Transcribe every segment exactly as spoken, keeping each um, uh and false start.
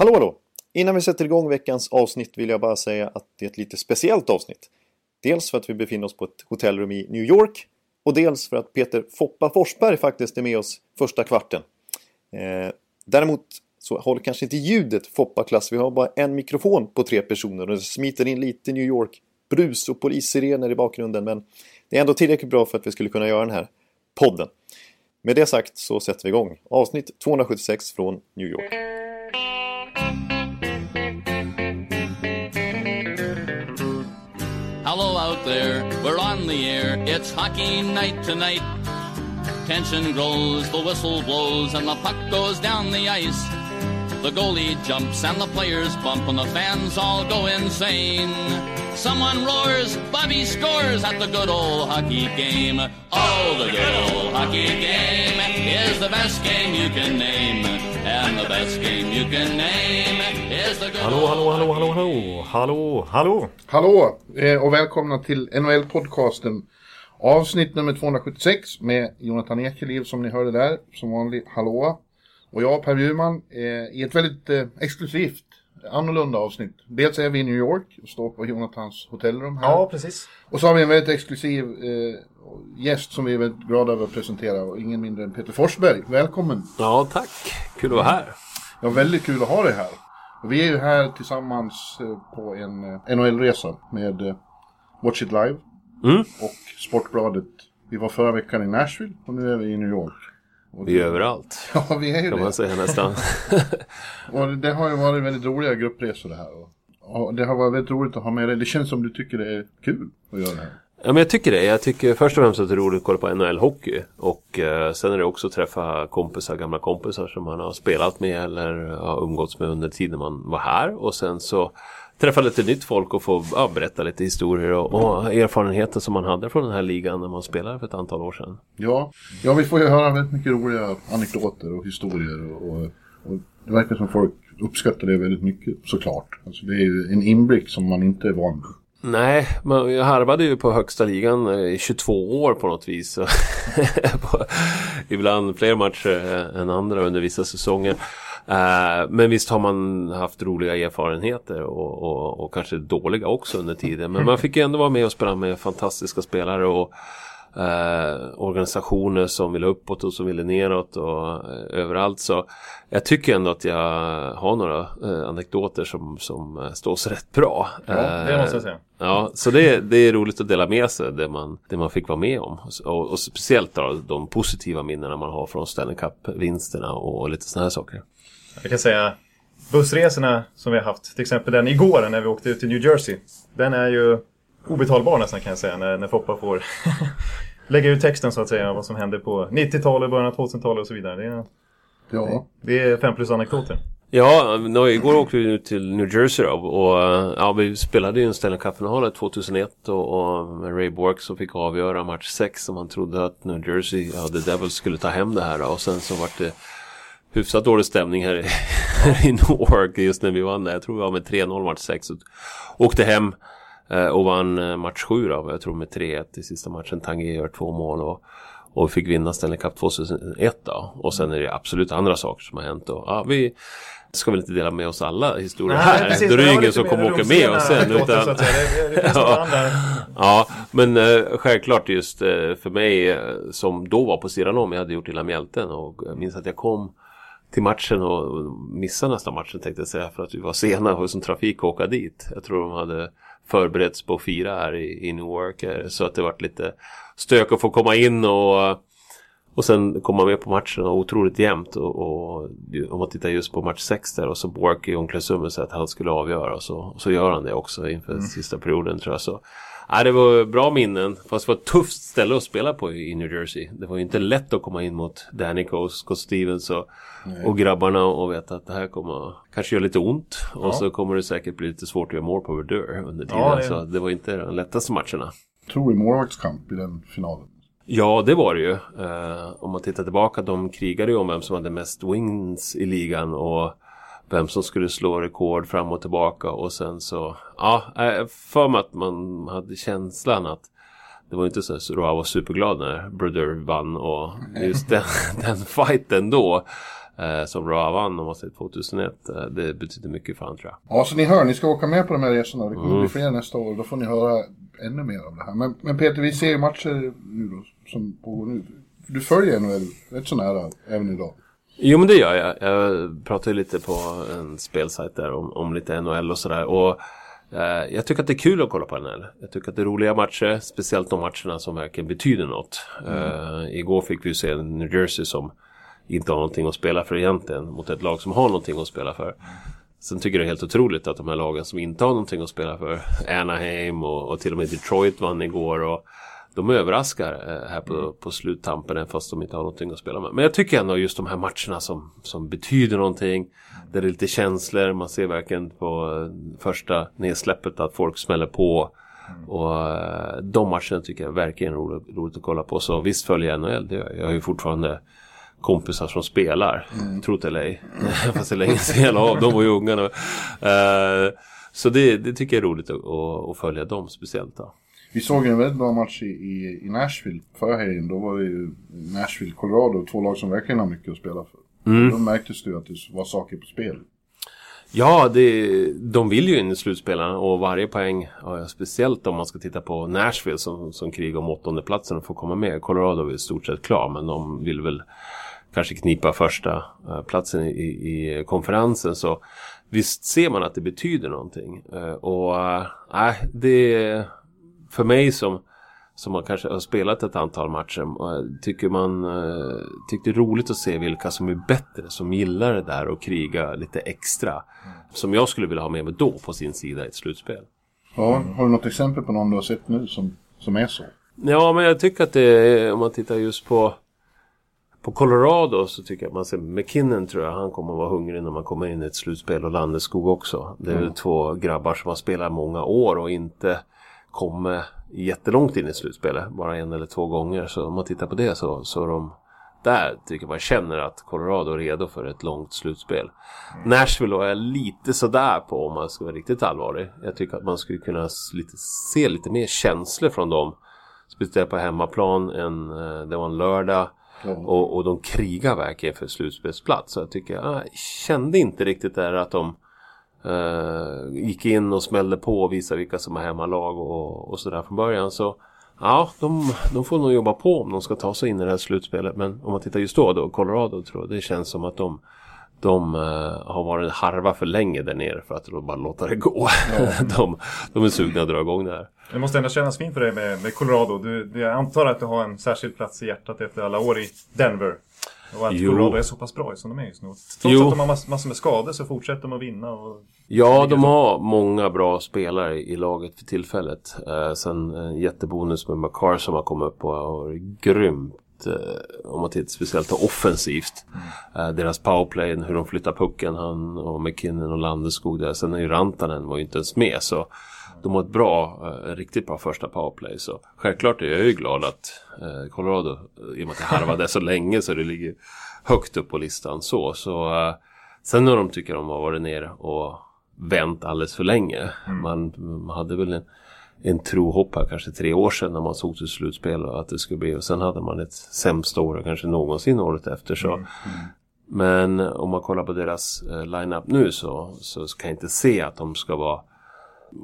Hallå hallå! Innan vi sätter igång veckans avsnitt vill jag bara säga att det är ett lite speciellt avsnitt. Dels för att vi befinner oss på ett hotellrum i New York och dels för att Peter Foppa Forsberg faktiskt är med oss första kvarten. Eh, däremot så håller kanske inte ljudet Foppa-klass. Vi har bara en mikrofon på tre personer och det smiter in lite New York brus och polissirener i bakgrunden, men det är ändå tillräckligt bra för att vi skulle kunna göra den här podden. Med det sagt så sätter vi igång avsnitt tvåhundrasjuttiosex från New York. Hello out there, we're on the air, it's hockey night tonight. Tension grows, the whistle blows and the puck goes down the ice. The goalie jumps and the players bump and the fans all go insane. Someone roars, Bobby scores at the good old hockey game. Oh, the good old hockey game is the best game you can name. And the best game you can name is the good hallå, old hallå, hallå, hallå, hallå, hallå, hallå, hallå eh, och välkomna till N H L-podcasten. Avsnitt nummer tvåhundrasjuttiosex med Jonathan Ekeliv som ni hörde där, som vanligt, hallå. Och jag, Per Bjurman, eh, i ett väldigt eh, exklusivt, annorlunda avsnitt. Dels är vi i New York och står på Jonathans hotellrum här. Ja, precis. Och så har vi en väldigt exklusiv eh, gäst som vi är väldigt glada över att presentera. Och ingen mindre än Peter Forsberg. Välkommen! Ja, tack! Kul att vara här. Ja, väldigt kul att ha dig här. Och vi är ju här tillsammans eh, på en eh, N H L-resa med eh, Watch It Live mm. och Sportbladet. Vi var förra veckan i Nashville och nu är vi i New York. Och vi är överallt. Ja, vi är ju kan det. Man säga nästan. Och det har ju varit väldigt roliga gruppresor det här. Och det har varit väldigt roligt att ha med dig. Det känns som du tycker det är kul att göra det här. Ja, men jag tycker det. Jag tycker först och främst att det är roligt att kolla på N H L-hockey. Och eh, sen är det också att träffa kompisar, gamla kompisar som man har spelat med eller har umgåtts med under tiden man var här. Och sen så träffa lite nytt folk och få ja, berätta lite historier och, och erfarenheter som man hade från den här ligan när man spelade för ett antal år sedan. Ja, ja vi får ju höra väldigt mycket roliga anekdoter och historier och, och, och det verkar som folk uppskattar det väldigt mycket, såklart. Alltså, det är ju en inblick som man inte är van med. Nej, men jag harvade ju på högsta ligan i tjugotvå år på något vis. Ibland fler matcher än andra under vissa säsonger. Men visst har man haft roliga erfarenheter och, och, och kanske dåliga också under tiden. Men man fick ändå vara med och spela med fantastiska spelare och eh, organisationer som ville uppåt och som ville neråt och eh, överallt. Så jag tycker ändå att jag har några eh, anekdoter som, som står sig rätt bra. Ja, det måste jag säga. Ja, så det, det är roligt att dela med sig det man, det man fick vara med om. Och, och speciellt då, de positiva minnena man har från Stanley Cup-vinsterna och, och lite såna här saker. Jag kan säga bussresorna som vi har haft, till exempel den igår när vi åkte ut till New Jersey. Den är ju obetalbar nästan kan jag säga när, när Foppa får lägga ut texten så att säga. Vad som hände på nittiotalet, början av tvåtusentalet och så vidare. Det är, ja. det, det är fem plus anekdoter. Ja, no, igår åkte vi ut till New Jersey då, och ja, vi spelade ju en Stanley Cup-finalet tjugohundraett och, och Ray Bourque som fick avgöra match sex som man trodde att New Jersey, ja, The Devils skulle ta hem det här då, och sen så var det hyfsat dålig stämning här i, här i New York just när vi vann. Jag tror vi var med tre noll match sex och åkte hem och vann match sju då. Jag tror med tre ett i sista matchen. Tanguy gör två mål och, och fick vinna Stanley Cup tjugohundraett då. Och sen är det absolut andra saker som har hänt och ja, vi ska väl inte dela med oss alla historier. Nej, här. Precis, då är det ingen som kommer åka med oss sen. Utan, det, det, det ja, ja, men eh, självklart just eh, för mig eh, som då var på sidan om, jag hade gjort illa mjälten och jag minns att jag kom till matchen och missade nästa matchen tänkte jag säga för att vi var sena och som trafik åka dit. Jag tror de hade förberetts på att fira här i, i New York så att det varit lite stök att få komma in och, och sen komma med på matchen och otroligt jämnt och, och om man tittar just på match sex där och så Bourque i omklädningsrummet så att han skulle avgöra och så, och så gör han det också inför mm. sista perioden tror jag så. Ja, det var bra minnen. Fast det var ett tufft ställe att spela på i New Jersey. Det var ju inte lätt att komma in mot Danny Coe, Scott Stevens och, och grabbarna och veta att det här kommer kanske göra lite ont. Ja. Och så kommer det säkert bli lite svårt att göra mål på vår dörr under tiden. Ja, det... Så det var inte de lättaste matcherna. Jag tror det målvaktskamp i den finalen. Ja, det var det ju. Uh, om man tittar tillbaka, de krigade ju om vem som hade mest wins i ligan och vem som skulle slå rekord fram och tillbaka och sen så, ja, för mig att man hade känslan att det var inte så att jag var superglad när Brother vann och just den, den fighten då eh, som Raw vann om tjugohundraett. Det betyder mycket för han, tror jag. Ja, så ni hör, ni ska åka med på de här resorna. Det kommer mm. bli fler nästa år, då får ni höra ännu mer om det här. Men, men Peter, vi ser ju matcher nu då, som pågår nu. Du följer N H L rätt så nära även idag. Jo, men det gör jag. Jag pratar ju lite på en spelsajt där om, om lite N H L och sådär. Och eh, jag tycker att det är kul att kolla på N H L. Jag tycker att det är roliga matcher, speciellt de matcherna som verkligen betyder något. Mm. Eh, igår fick vi se New Jersey som inte har någonting att spela för egentligen mot ett lag som har någonting att spela för. Sen tycker jag det är helt otroligt att de här lagen som inte har någonting att spela för, Anaheim och, och till och med Detroit vann igår och de överraskar eh, här på, mm. på sluttampen fast de inte har någonting att spela med. Men jag tycker ändå just de här matcherna som, som betyder någonting, där det är lite känslor. Man ser verkligen på eh, första nedsläppet att folk smäller på. Mm. Och eh, de matcherna tycker jag verkligen är roligt, roligt att kolla på. Så visst följer jag N H L. Jag, jag har ju fortfarande kompisar som spelar. Mm. Trott eller ej. Fast det är länge sedan jag av. De var ju unga nu. Eh, så det, det tycker jag är roligt att, att, att följa dem speciellt då. Vi såg en väldigt bra match i, i, i Nashville förra helgen. Då var det ju Nashville, Colorado. Två lag som verkligen har mycket att spela för. Mm. Då märktes det ju att det var saker på spel. Ja, det, de vill ju in i slutspelarna. Och varje poäng, ja, speciellt om man ska titta på Nashville som, som krig om åttonde platsen och får komma med. Colorado är i stort sett klar, men de vill väl kanske knipa första platsen i, i konferensen. Så visst ser man att det betyder någonting. Och nej, äh, det... För mig som, som man kanske har spelat ett antal matcher tycker man tyckte det är roligt att se vilka som är bättre, som gillar det där och kriga lite extra. Som jag skulle vilja ha med mig då på sin sida i ett slutspel. Ja, har du något exempel på någon du har sett nu som, som är så? Ja, men jag tycker att det är, om man tittar just på på Colorado så tycker jag att man ser MacKinnon, tror jag, han kommer att vara hungrig när man kommer in i ett slutspel, och Landeskog också. Det är mm. två grabbar som har spelat många år och inte kommer jättelångt in i slutspelet, bara en eller två gånger. Så om man tittar på det så, så de där tycker man känner att Colorado är redo för ett långt slutspel. Mm. Nashville är lite sådär på, om man ska vara riktigt allvarlig. Jag tycker att man skulle kunna lite, se lite mer känslor från dem, speciellt på hemmaplan. En, det var en lördag mm. och, och de krigar verkligen för slutspelsplats. Så jag tycker, jag kände inte riktigt där att de Uh, gick in och smällde på och visade vilka som är hemmalag och, och sådär från början. Så ja, de, de får nog jobba på om de ska ta sig in i det här slutspelet. Men om man tittar just då, då Colorado, tror jag, det känns som att de, de uh, har varit harva för länge där nere för att de bara låter det gå. Mm. de, de är sugna att dra igång det här. Det måste ändå kännas fint för dig med, med Colorado. Du, du, jag antar att du har en särskild plats i hjärtat efter alla år i Denver. Och att Colorado är så pass bra som de är just nu. Trots jo. att de har mass- massor med skador så fortsätter de att vinna. Och... Ja, de har många bra spelare i laget för tillfället. Eh, sen en jättebonus med Makar som har kommit upp och har grymt, eh, om man tittar speciellt offensivt. Eh, deras powerplay, hur de flyttar pucken, han och MacKinnon och Landeskog där. Sen är ju Rantanen var ju inte ens med, så de har ett bra, eh, riktigt bra första powerplay. Så självklart är jag ju glad att eh, Colorado, i och med att det harvade så länge så det ligger högt upp på listan. Så, så eh, sen när de tycker de har varit nere och vänt alldeles för länge. Mm. Man, man hade väl en, en trohopp här kanske tre år sedan när man såg till slutspel och att det skulle bli. Och sen hade man ett sämsta år kanske någonsin året efter. Så mm. Mm. Men om man kollar på deras eh, line-up nu så, så kan jag inte se att de ska vara,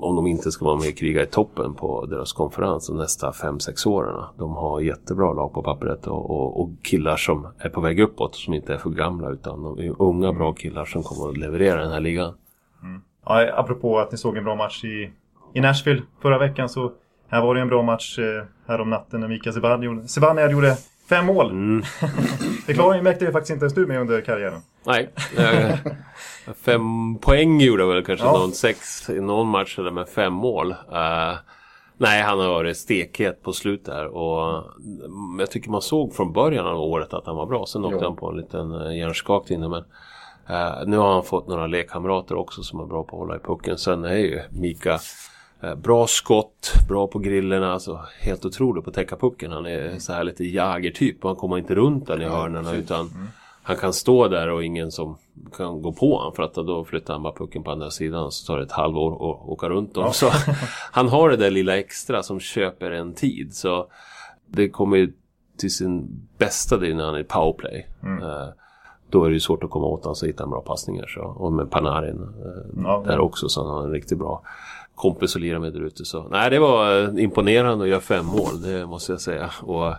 om de inte ska vara med och kriga i toppen på deras konferens de nästa fem sex åren. De har jättebra lag på pappret och, och, och killar som är på väg uppåt, som inte är för gamla, utan de är unga bra killar som kommer att leverera den här ligan. Mm. Ja, apropå att ni såg en bra match i, i Nashville förra veckan, så här var det en bra match eh, här om natten när Mika Zibanejad gjorde fem mål. Mm. Det klarar ju, mäkte ju faktiskt inte ens du med under karriären. Nej, eh, fem poäng gjorde väl kanske, ja. någon sex i någon match eller med fem mål. Uh, nej, han har varit stekhet på slut där, och jag tycker man såg från början av året att han var bra. Sen åkte jo. han på en liten hjärnskakning, men uh, nu har han fått några lekkamrater också som är bra på att hålla i pucken. Sen är ju Mika uh, bra skott, bra på grillerna, alltså helt otroligt på att täcka pucken. Han är mm. så här lite jagertyp, och han kommer inte runt den i hörnerna, mm. utan mm. han kan stå där och ingen som kan gå på han, för att då flyttar han bara pucken på andra sidan, så tar det ett halvår och åka runt dem. Ja. Så han har det där lilla extra som köper en tid. Så det kommer ju till sin bästa del när han är powerplay. Mm. då är det ju svårt att komma åt hans och hitta en bra passningar. Så. Och med Panarin eh, ja. där också, så han har en riktigt bra kompis att lira med där ute. Så. Nej, det var imponerande att göra fem mål, det måste jag säga. Och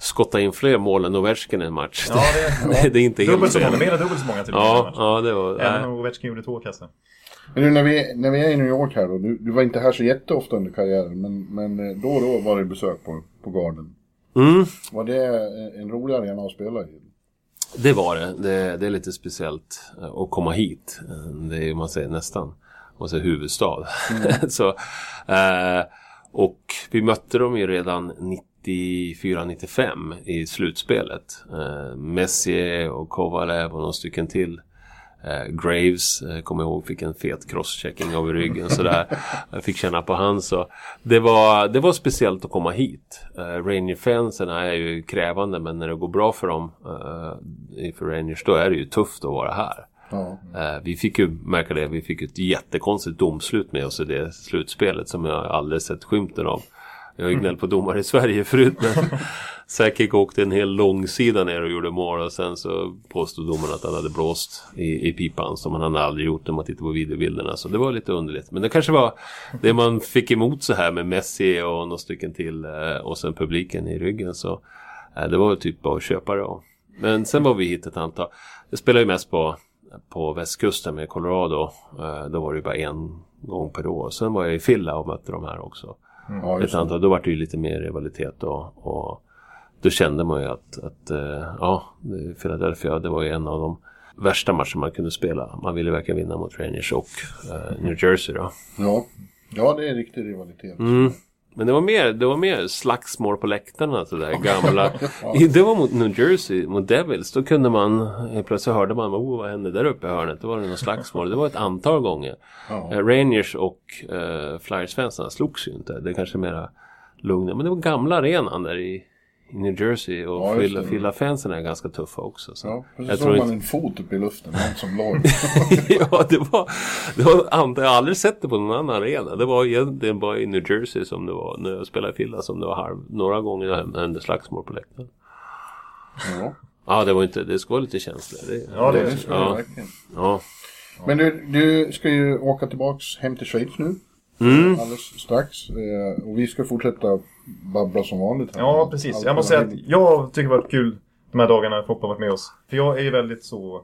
skotta in fler mål än Ovetjkin i en match. Ja, det, det, ja. det är inte dubbelt så många, mera dubbelt så många till ja, ja, det var. Även om Ovetjkin gjorde två kassar. Men nu när vi, när vi är i New York här då, du, du var inte här så jätteofta under karriären, men, men då och då var det besök på, på Garden. Mm. Var det en rolig arena att spela i? Det var det. det, det är lite speciellt att komma hit, det är ju man säger nästan, man säger huvudstad. Mm. Så, eh, och vi mötte dem ju redan nittiofyra nittiofem i slutspelet. Eh, Messi och Kovalev och några stycken till. Eh, Graves, eh, kommer jag ihåg, fick en fet crosschecking över ryggen sådär. Jag fick känna på han, så det var, det var speciellt att komma hit. eh, Rangers-fansen är ju krävande, men när det går bra för dem, eh, för Rangers, då är det ju tufft att vara här. Mm. eh, Vi fick ju märka det, vi fick ett jättekonstigt domslut med oss i det slutspelet som jag aldrig sett skymten av. Jag har ju gnällt på domare i Sverige förut, men säkert åkte en hel långsida ner och gjorde mål, och sen så påstod domaren att han hade blåst i, i pipan, som han hade aldrig gjort när man tittar på videobilderna. Så det var lite underligt. Men det kanske var det man fick emot så här med Messi och några stycken till och sen publiken i ryggen. Så det var typ bara att köpa det av. Men sen var vi hit ett antal. Jag spelade ju mest på, på västkusten med Colorado. Då var det ju bara en gång per år. Sen var jag i Filla och mötte de här också. Mm. Ja, ett antal, då var det ju lite mer rivalitet, och, och då kände man ju att, att uh, ja, Philadelphia, det var ju en av de värsta matcher man kunde spela. Man ville verkligen vinna mot Rangers och uh, New Jersey då. Ja, ja, det är riktig rivalitet. Mm. Men det var mer, det var mer slagsmål på läktarna, så där gamla. Det var mot New Jersey, mot Devils, då kunde man plötsligt, hörde man, oh, vad hände där uppe i hörnet? Då var det någon slagsmål. Det var ett antal gånger. Ja. Eh, Rangers och eh, Flyers-svensarna slogs ju inte. Det är kanske mera lugna, men det var gamla arenan där i, i New Jersey, och ja, Fila-fansen är ganska tuffa också. Så ja, precis, jag tror man inte... en fot upp i luften, någon som låg. Ja, det var, det var, jag har aldrig sett det på någon annan arena. Det var egentligen bara i New Jersey som det var, när jag spelade i Fila, som det var halv, några gånger hände slagsmål på läktaren. Ja. Ja, det var inte, det skulle vara lite känsligt. Det, ja, det, det skulle ja. verkligen. Ja. Ja. Men du, du ska ju åka tillbaks hem till Schweiz nu. Mm. Alldeles strax, och vi ska fortsätta babbla som vanligt här. Ja, precis. Jag måste säga att jag tycker det har varit kul de här dagarna Foppa har varit med oss. För jag är ju väldigt så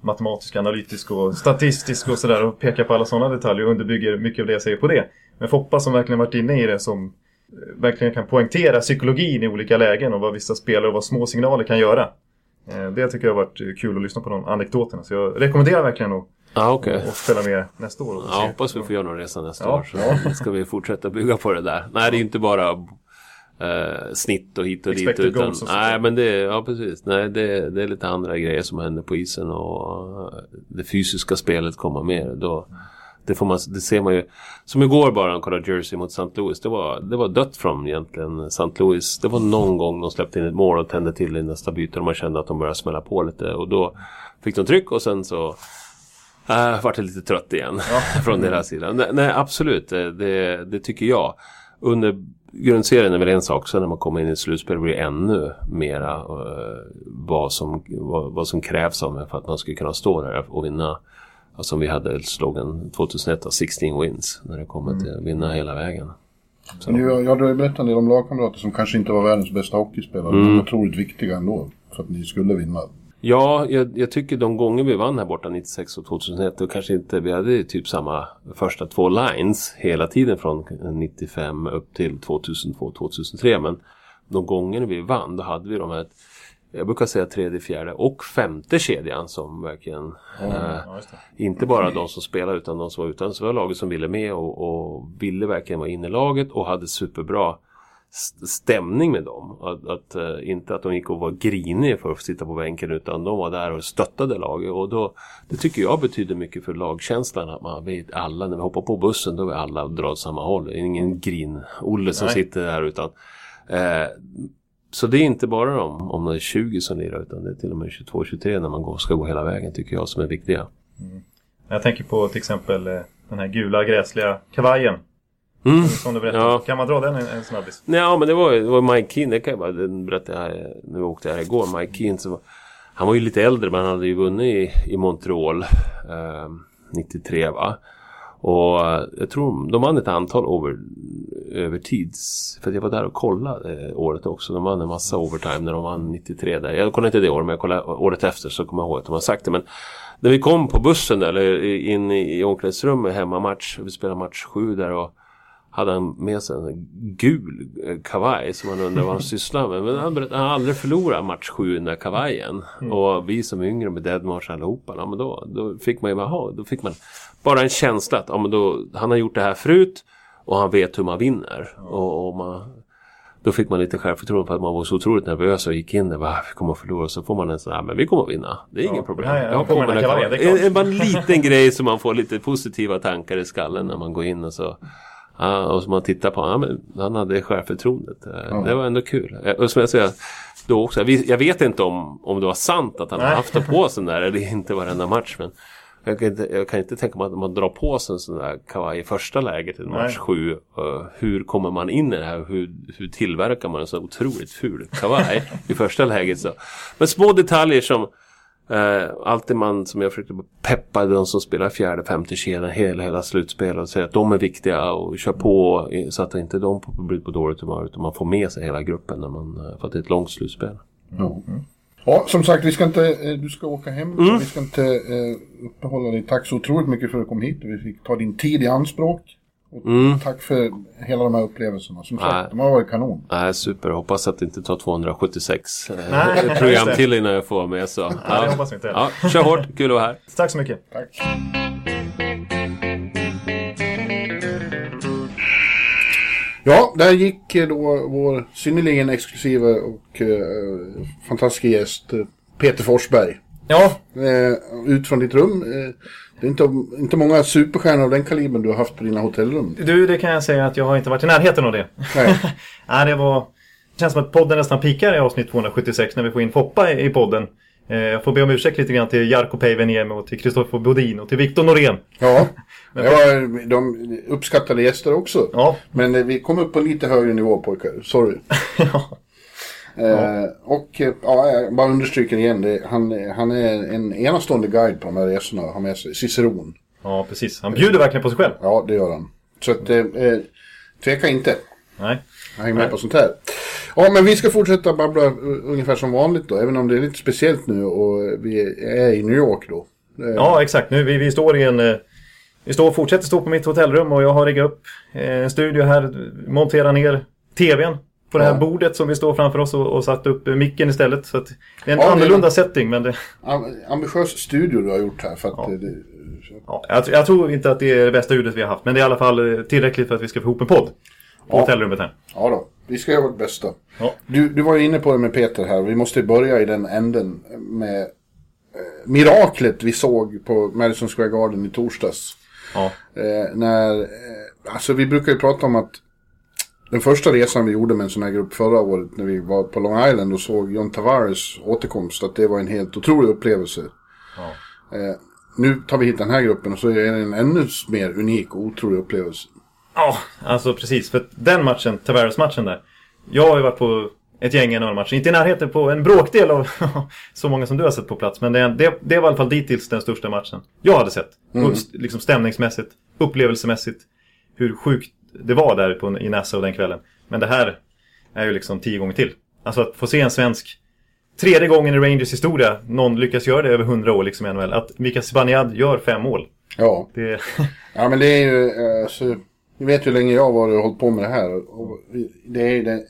matematisk, analytisk och statistisk och sådär, och pekar på alla sådana detaljer och underbygger mycket av det jag säger på det. Men Foppa som verkligen varit inne i det, som verkligen kan poängtera psykologin i olika lägen och vad vissa spelare och vad små signaler kan göra. Det tycker jag har varit kul att lyssna på de anekdoterna. Så jag rekommenderar verkligen att ah, okay. och följa med nästa år. Ja, hoppas vi får göra någon resa nästa ja. år. Så ja. ska vi fortsätta bygga på det där. Nej, det är inte bara eh, snitt och hit och expected dit. Utan, och nej, men det, ja, precis. Nej, det, det är lite andra grejer som händer på isen. Och det fysiska spelet kommer med. Då, det, får man, det ser man ju. Som igår bara, de kollade Jersey mot Saint Louis. Det var, det var dött från egentligen Saint Louis. Det var någon gång de släppte in ett mål och tände till i nästa byte. Och man kände att de började smälla på lite. Och då fick de tryck, och sen så... Jag uh, vart lite trött igen ja. från deras sida. Nej, nej, absolut. Det, det tycker jag. Under grundserien är väl en sak. Sen när man kommer in i slutspel blir det ännu mera uh, vad, som, vad, vad som krävs av mig för att man ska kunna stå där och vinna. Alltså, vi hade slogan tjugohundraett av sexton wins när det kommer mm. till att vinna hela vägen. Så. Jag, jag har ju berättat en del om lagkamrater som kanske inte var världens bästa hockeyspelare. Mm. Men otroligt viktiga ändå för att ni skulle vinna. Ja, jag, jag tycker de gånger vi vann här borta nittiosex och tjugohundraett, och kanske inte, vi hade typ samma första två lines hela tiden från nittiofem upp till tvåtusentvå tjugohundratre, men de gånger vi vann, då hade vi de här, jag brukar säga tredje, fjärde och femte kedjan som verkligen mm, äh, ja, inte bara de som spelar, utan de som var utan, så var laget som ville med och, och ville verkligen vara inne i laget och hade superbra stämning med dem, att, att inte att de gick och var griniga för att sitta på bänken, utan de var där och stöttade laget, och då, det tycker jag betyder mycket för lagkänslan, att man vet alla, när vi hoppar på bussen, då är alla och drar åt samma håll, ingen grin-Olle som Nej. sitter där, utan eh, så det är inte bara de om det är tjugo som lirar, utan det är till och med tjugotvå tjugotre när man går, ska gå hela vägen, tycker jag, som är viktiga. Mm. Jag tänker på till exempel den här gula gräsliga kavajen. Mm. Som du berättade. Ja. Kan man dra den en, en snabbis? Ja, men det var ju det var Mike Keane, det kan jag bara berätta, när vi åkte här igår. Mike Keane, så var, han var ju lite äldre, men han hade ju vunnit i, i Montreal eh, nittiotre, va? Och jag tror de vann ett antal over, övertids, för jag var där och kollade eh, året också. De vann en massa overtime när de vann nittiotre där. Jag kollade inte det året, men jag kollade året efter, så kommer jag ihåg att de har sagt det. Men när vi kom på bussen eller in i, i omklädningsrummet, hemmamatch, vi spelade match sju där, och hade han med sig en gul kavaj som man undrar vad han sysslar med. Men han berättade, han aldrig förlorat match sju i den där kavajen. Mm. Och vi som yngre med deadmarsch allihopa, ja, men då, då fick man ju bara, då fick man bara en känsla att ja, men då, han har gjort det här förut och han vet hur man vinner. Mm. Och, och man, då fick man lite självförtroende för att man var så otroligt nervös och gick in där, va, vi kommer att förlora, så får man en sån här, men vi kommer att vinna. Det är ja, inget problem. Nej, jag kommer en, kavaj, en, en, en liten grej som man får lite positiva tankar i skallen när man går in, och så... Ja, och som man tittar på, ja, men han hade självförtroendet. Ja. Det var ändå kul. Och som jag säger, då också, jag vet inte om, om det var sant att han har haft det på sig där eller inte varenda match, men jag kan inte, jag kan inte tänka mig att man drar på sig en sån där kavaj i första läget i match sju. Uh, hur kommer man in i det här? Hur, hur tillverkar man en så otroligt ful kavaj i första läget? Så. Men små detaljer som Uh, alltid man som jag försökte peppa de som spelar fjärde, femte kedjan hela, hela slutspel och säga att de är viktiga och kör på så att inte de blir på dåligt humör, utan man får med sig hela gruppen när man, för att det är ett långt slutspel. Mm. Mm. Ja, som sagt, vi ska inte, du ska åka hem, mm. vi ska inte eh, uppehålla dig. Tack så otroligt mycket för att du kom hit och vi fick ta din tid i anspråk. Och mm. tack för hela de här upplevelserna. Som sagt, nej. De har varit kanon. Nej, super. Hoppas att det inte tar tvåhundrasjuttiosex nej, program till innan jag får vara med. Så. Nej, ja. Jag hoppas inte. Ja, kör hårt. Kul att vara här. Tack så mycket. Tack. Ja, där gick då vår synnerligen exklusiva och eh, fantastiska gäst Peter Forsberg. Ja. Eh, ut från ditt rum. Eh, det är inte, inte många superstjärnor av den kalibern du har haft på dina hotellrum. Du, det kan jag säga att jag har inte varit i närheten av det. Nej. Nej, det var... Det känns som att podden nästan pikar i avsnitt tvåhundrasjuttiosex när vi får in Foppa i, i podden. Eh, jag får be om ursäkt lite grann till Jarko Päiväniemi och till Kristoffer Bodin och till Viktor Norén. Ja, men, var, de uppskattade gäster också. Ja. Men eh, vi kom upp på en lite högre nivå, pojkar. Sorry. Ja. Ja. Eh, och ja, jag bara understryker igen det, han, han är en enastående guide på de här resorna, han med sig Ciceron. Ja, precis, han bjuder verkligen på sig själv. Ja, det gör han. Så att, eh, tveka inte. Nej. Jag hänger med Nej. På sånt här. Ja, men vi ska fortsätta babbla ungefär som vanligt då, även om det är lite speciellt nu och vi är i New York då. Ja, exakt, nu vi, vi står i en eh... vi står och fortsätter stå på mitt hotellrum och jag har riggat upp en studio här, monterar ner tvn på det här ja. bordet som vi står framför oss och, och satt upp micken istället. Så att det är en ja, annorlunda är en, setting. Men det... Ambitiös studio du har gjort här. För att ja. Det, ja, jag, jag tror inte att det är det bästa ljudet vi har haft. Men det är i alla fall tillräckligt för att vi ska få ihop en podd på ja. hotellrummet här. Ja då, vi ska göra vårt bästa. Ja. Du, du var ju inne på det med Peter här. Vi måste börja i den änden med eh, miraklet vi såg på Madison Square Garden i torsdags. Ja. Eh, när, eh, alltså vi brukar ju prata om att den första resan vi gjorde med en sån här grupp förra året när vi var på Long Island och såg John Tavares återkomst, att det var en helt otrolig upplevelse. Ja. Eh, nu tar vi hit den här gruppen och så är det en ännu mer unik och otrolig upplevelse. Ja, alltså precis. För den matchen, Tavares-matchen där, jag har ju varit på ett gäng en match, inte i närheten på en bråkdel av så många som du har sett på plats, men det, det, det var i alla fall dittills den största matchen jag hade sett. Mm. Liksom stämningsmässigt, upplevelsemässigt, hur sjukt det var där på, i Nassau den kvällen. Men det här är ju liksom tio gånger till. Alltså att få se en svensk tredje gången i Rangers historia, någon lyckas göra det över hundra år liksom i N H L. Att Mika Zibanejad gör fem mål. Ja. Det... ja, men det är ju alltså, jag vet ju hur länge jag var och hållit på med det här. Och det är den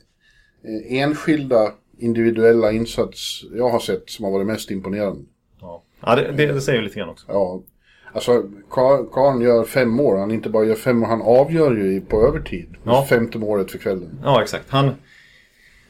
enskilda individuella insats jag har sett som har varit mest imponerande. Ja, ja det, det, det säger ju lite grann också. Ja. Alltså, Karn gör fem år. Han inte bara gör fem år, han avgör ju på övertid. Ja. Femte målet för kvällen. Ja, exakt. Han,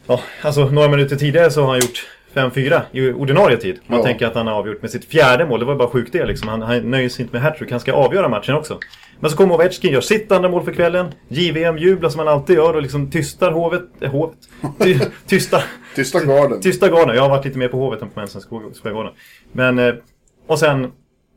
ja, alltså, några minuter tidigare så har han gjort fem fyra i ordinarie tid. Man ja. tänker att han har avgjort med sitt fjärde mål. Det var bara sjukt det liksom. Han, han nöjer sig inte med hattrick. Han ska avgöra matchen också. Men så kommer Ovetjkin, gör sitt andra mål för kvällen. J V M jublar som han alltid gör och liksom tystar hovet. Eh, hovet. Ty, tysta, tysta garden. Tysta garden. Jag har varit lite mer på hovet än på Madison Square Garden. Men, eh, och sen...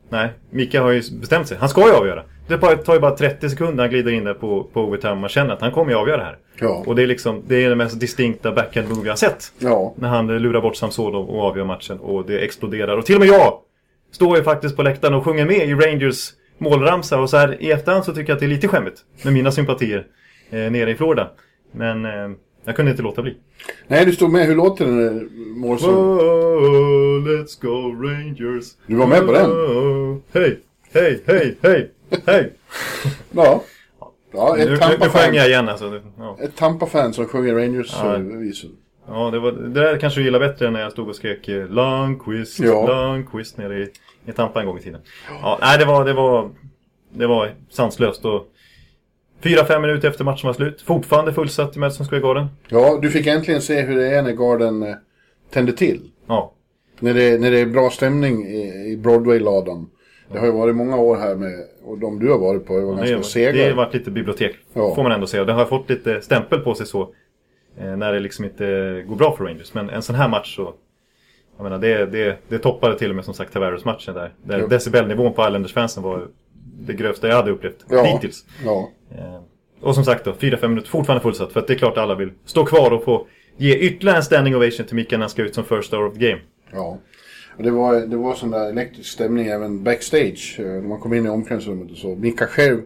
Nej, Mika har ju bestämt sig. Han ska ju avgöra. Det tar ju bara trettio sekunder, han glider in där på, på overtime. Man känner att han kommer ju avgöra det här. Ja. Och det är liksom, det är den mest distinkta backhand move jag har sett. Ja. När han lurar bort Samsonov och avgör matchen. Och det exploderar. Och till och med jag står ju faktiskt på läktaren och sjunger med i Rangers målramsa. Och så här i efterhand så tycker jag att det är lite skämmigt. Med mina sympatier eh, nere i Florida. Men eh, jag kunde inte låta bli. Nej, du stod med. Hur låter den målsång? Oh, oh, let's go Rangers. Du var med på den? Hej, hej, hej, hej. Hej! Ja. Ja, ett Tampa-fan igen alltså. Ja. Ett Tampa-fan som sjunger Rangers. Ja, så ja det, var, det där kanske du gillar bättre än när jag stod och skrek Lundqvist, ja. Lundqvist nere i, i Tampa en gång i tiden. Ja, nej, det var, det var, det var sanslöst. Och fyra fem minuter efter matchen var slut. Fortfarande fullsatt i Madison Square Garden. Ja, du fick äntligen se hur det är när Garden tänder till. Ja. När det, när det är bra stämning i, i Broadway-ladan. Det har ju varit många år här med, och de du har varit på, det var ja, ganska segare. Det har varit lite bibliotek, ja. Får man ändå säga. Det har fått lite stämpel på sig så, eh, när det liksom inte går bra för Rangers. Men en sån här match så, jag menar, det, det, det toppade till och med som sagt Tavares-matchen där. Där ja. Decibelnivån på Islanders-fansen var det grövsta jag hade upplevt ja. Hittills. Ja. Eh, och som sagt då, fyra fem minuter fortfarande fullsatt. För att det är klart att alla vill stå kvar och få ge ytterligare en standing ovation till Mika när han ska ut som first star of the game. Ja. Och det var, det var sån där elektrisk stämning även backstage. När man kom in i omklädningsrummet och så. Mika själv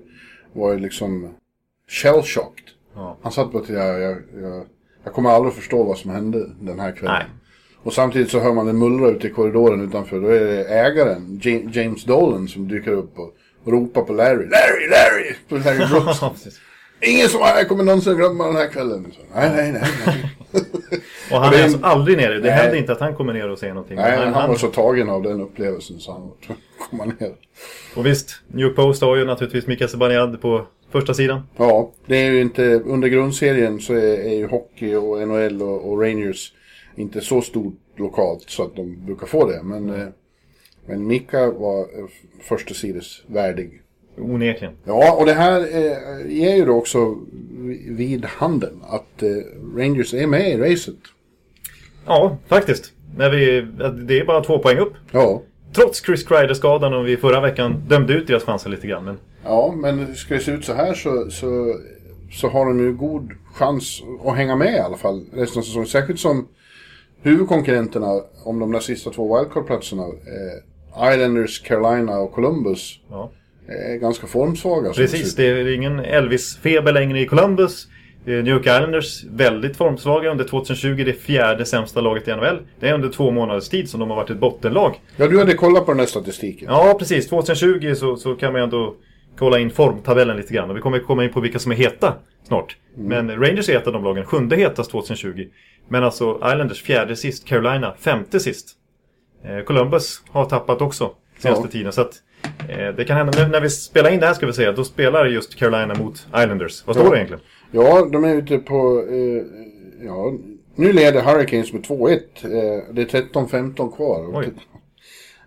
var ju liksom shell-shocked. Ja. Han satt på att jag, jag, jag, jag kommer aldrig förstå vad som hände den här kvällen. Nej. Och samtidigt så hör man den mullra ute i korridoren utanför. Då är det ägaren, James Dolan, som dyker upp och ropar på Larry. Larry, Larry! På Larry Brooks. Ingen som jag kommer någonsin glömma den här kvällen. Så, nej, nej, nej. nej. Och han är alltså aldrig nere. Det hände inte att han kommer ner och säger någonting. Nej, han, han var så tagen av den upplevelsen så han kommer ner. Och visst, New Post har ju naturligtvis Mika Zibanejad på första sidan. Ja, det är ju inte... Under grundserien så är, är ju hockey och N H L och, och Rangers inte så stort lokalt så att de brukar få det. Men, mm. men Mika var första sides värdig. Onekligen. Ja, och det här eh, ger ju då också vid handen att eh, Rangers är med i racet. Ja, faktiskt. När vi, det är bara två poäng upp. Ja. Trots Chris Kreider-skadan och vi förra veckan dömde ut deras chanser lite grann. Men... Ja, men ska det se ut så här så, så, så har de ju god chans att hänga med i alla fall resten av säsongen. Särskilt som huvudkonkurrenterna om de där sista två wildcard-platserna, eh, Islanders, Carolina och Columbus... Ja. Är ganska formsvaga. Precis, det är ingen Elvis-feber längre i Columbus. New York Islanders, väldigt formsvaga under tjugo tjugo. Det fjärde sämsta laget i N H L. Det är under två månaders tid som de har varit ett bottenlag. Ja, du hade kollat på den här statistiken. Ja, precis. tjugo tjugo så, så kan man ändå kolla in formtabellen lite grann. Och vi kommer komma in på vilka som är heta snart. Mm. Men Rangers är ett av de lagen. Sjunde hetas tjugo tjugo. Men alltså Islanders fjärde sist, Carolina femte sist. Eh, Columbus har tappat också senaste ja. tiden. Så att det kan hända, nu när vi spelar in det här ska vi säga, då spelar just Carolina mot Islanders. Vad står ja. det egentligen? Ja, de är ute på, eh, ja, nu leder Hurricanes med två ett. Eh, det är tretton femton kvar. Oj.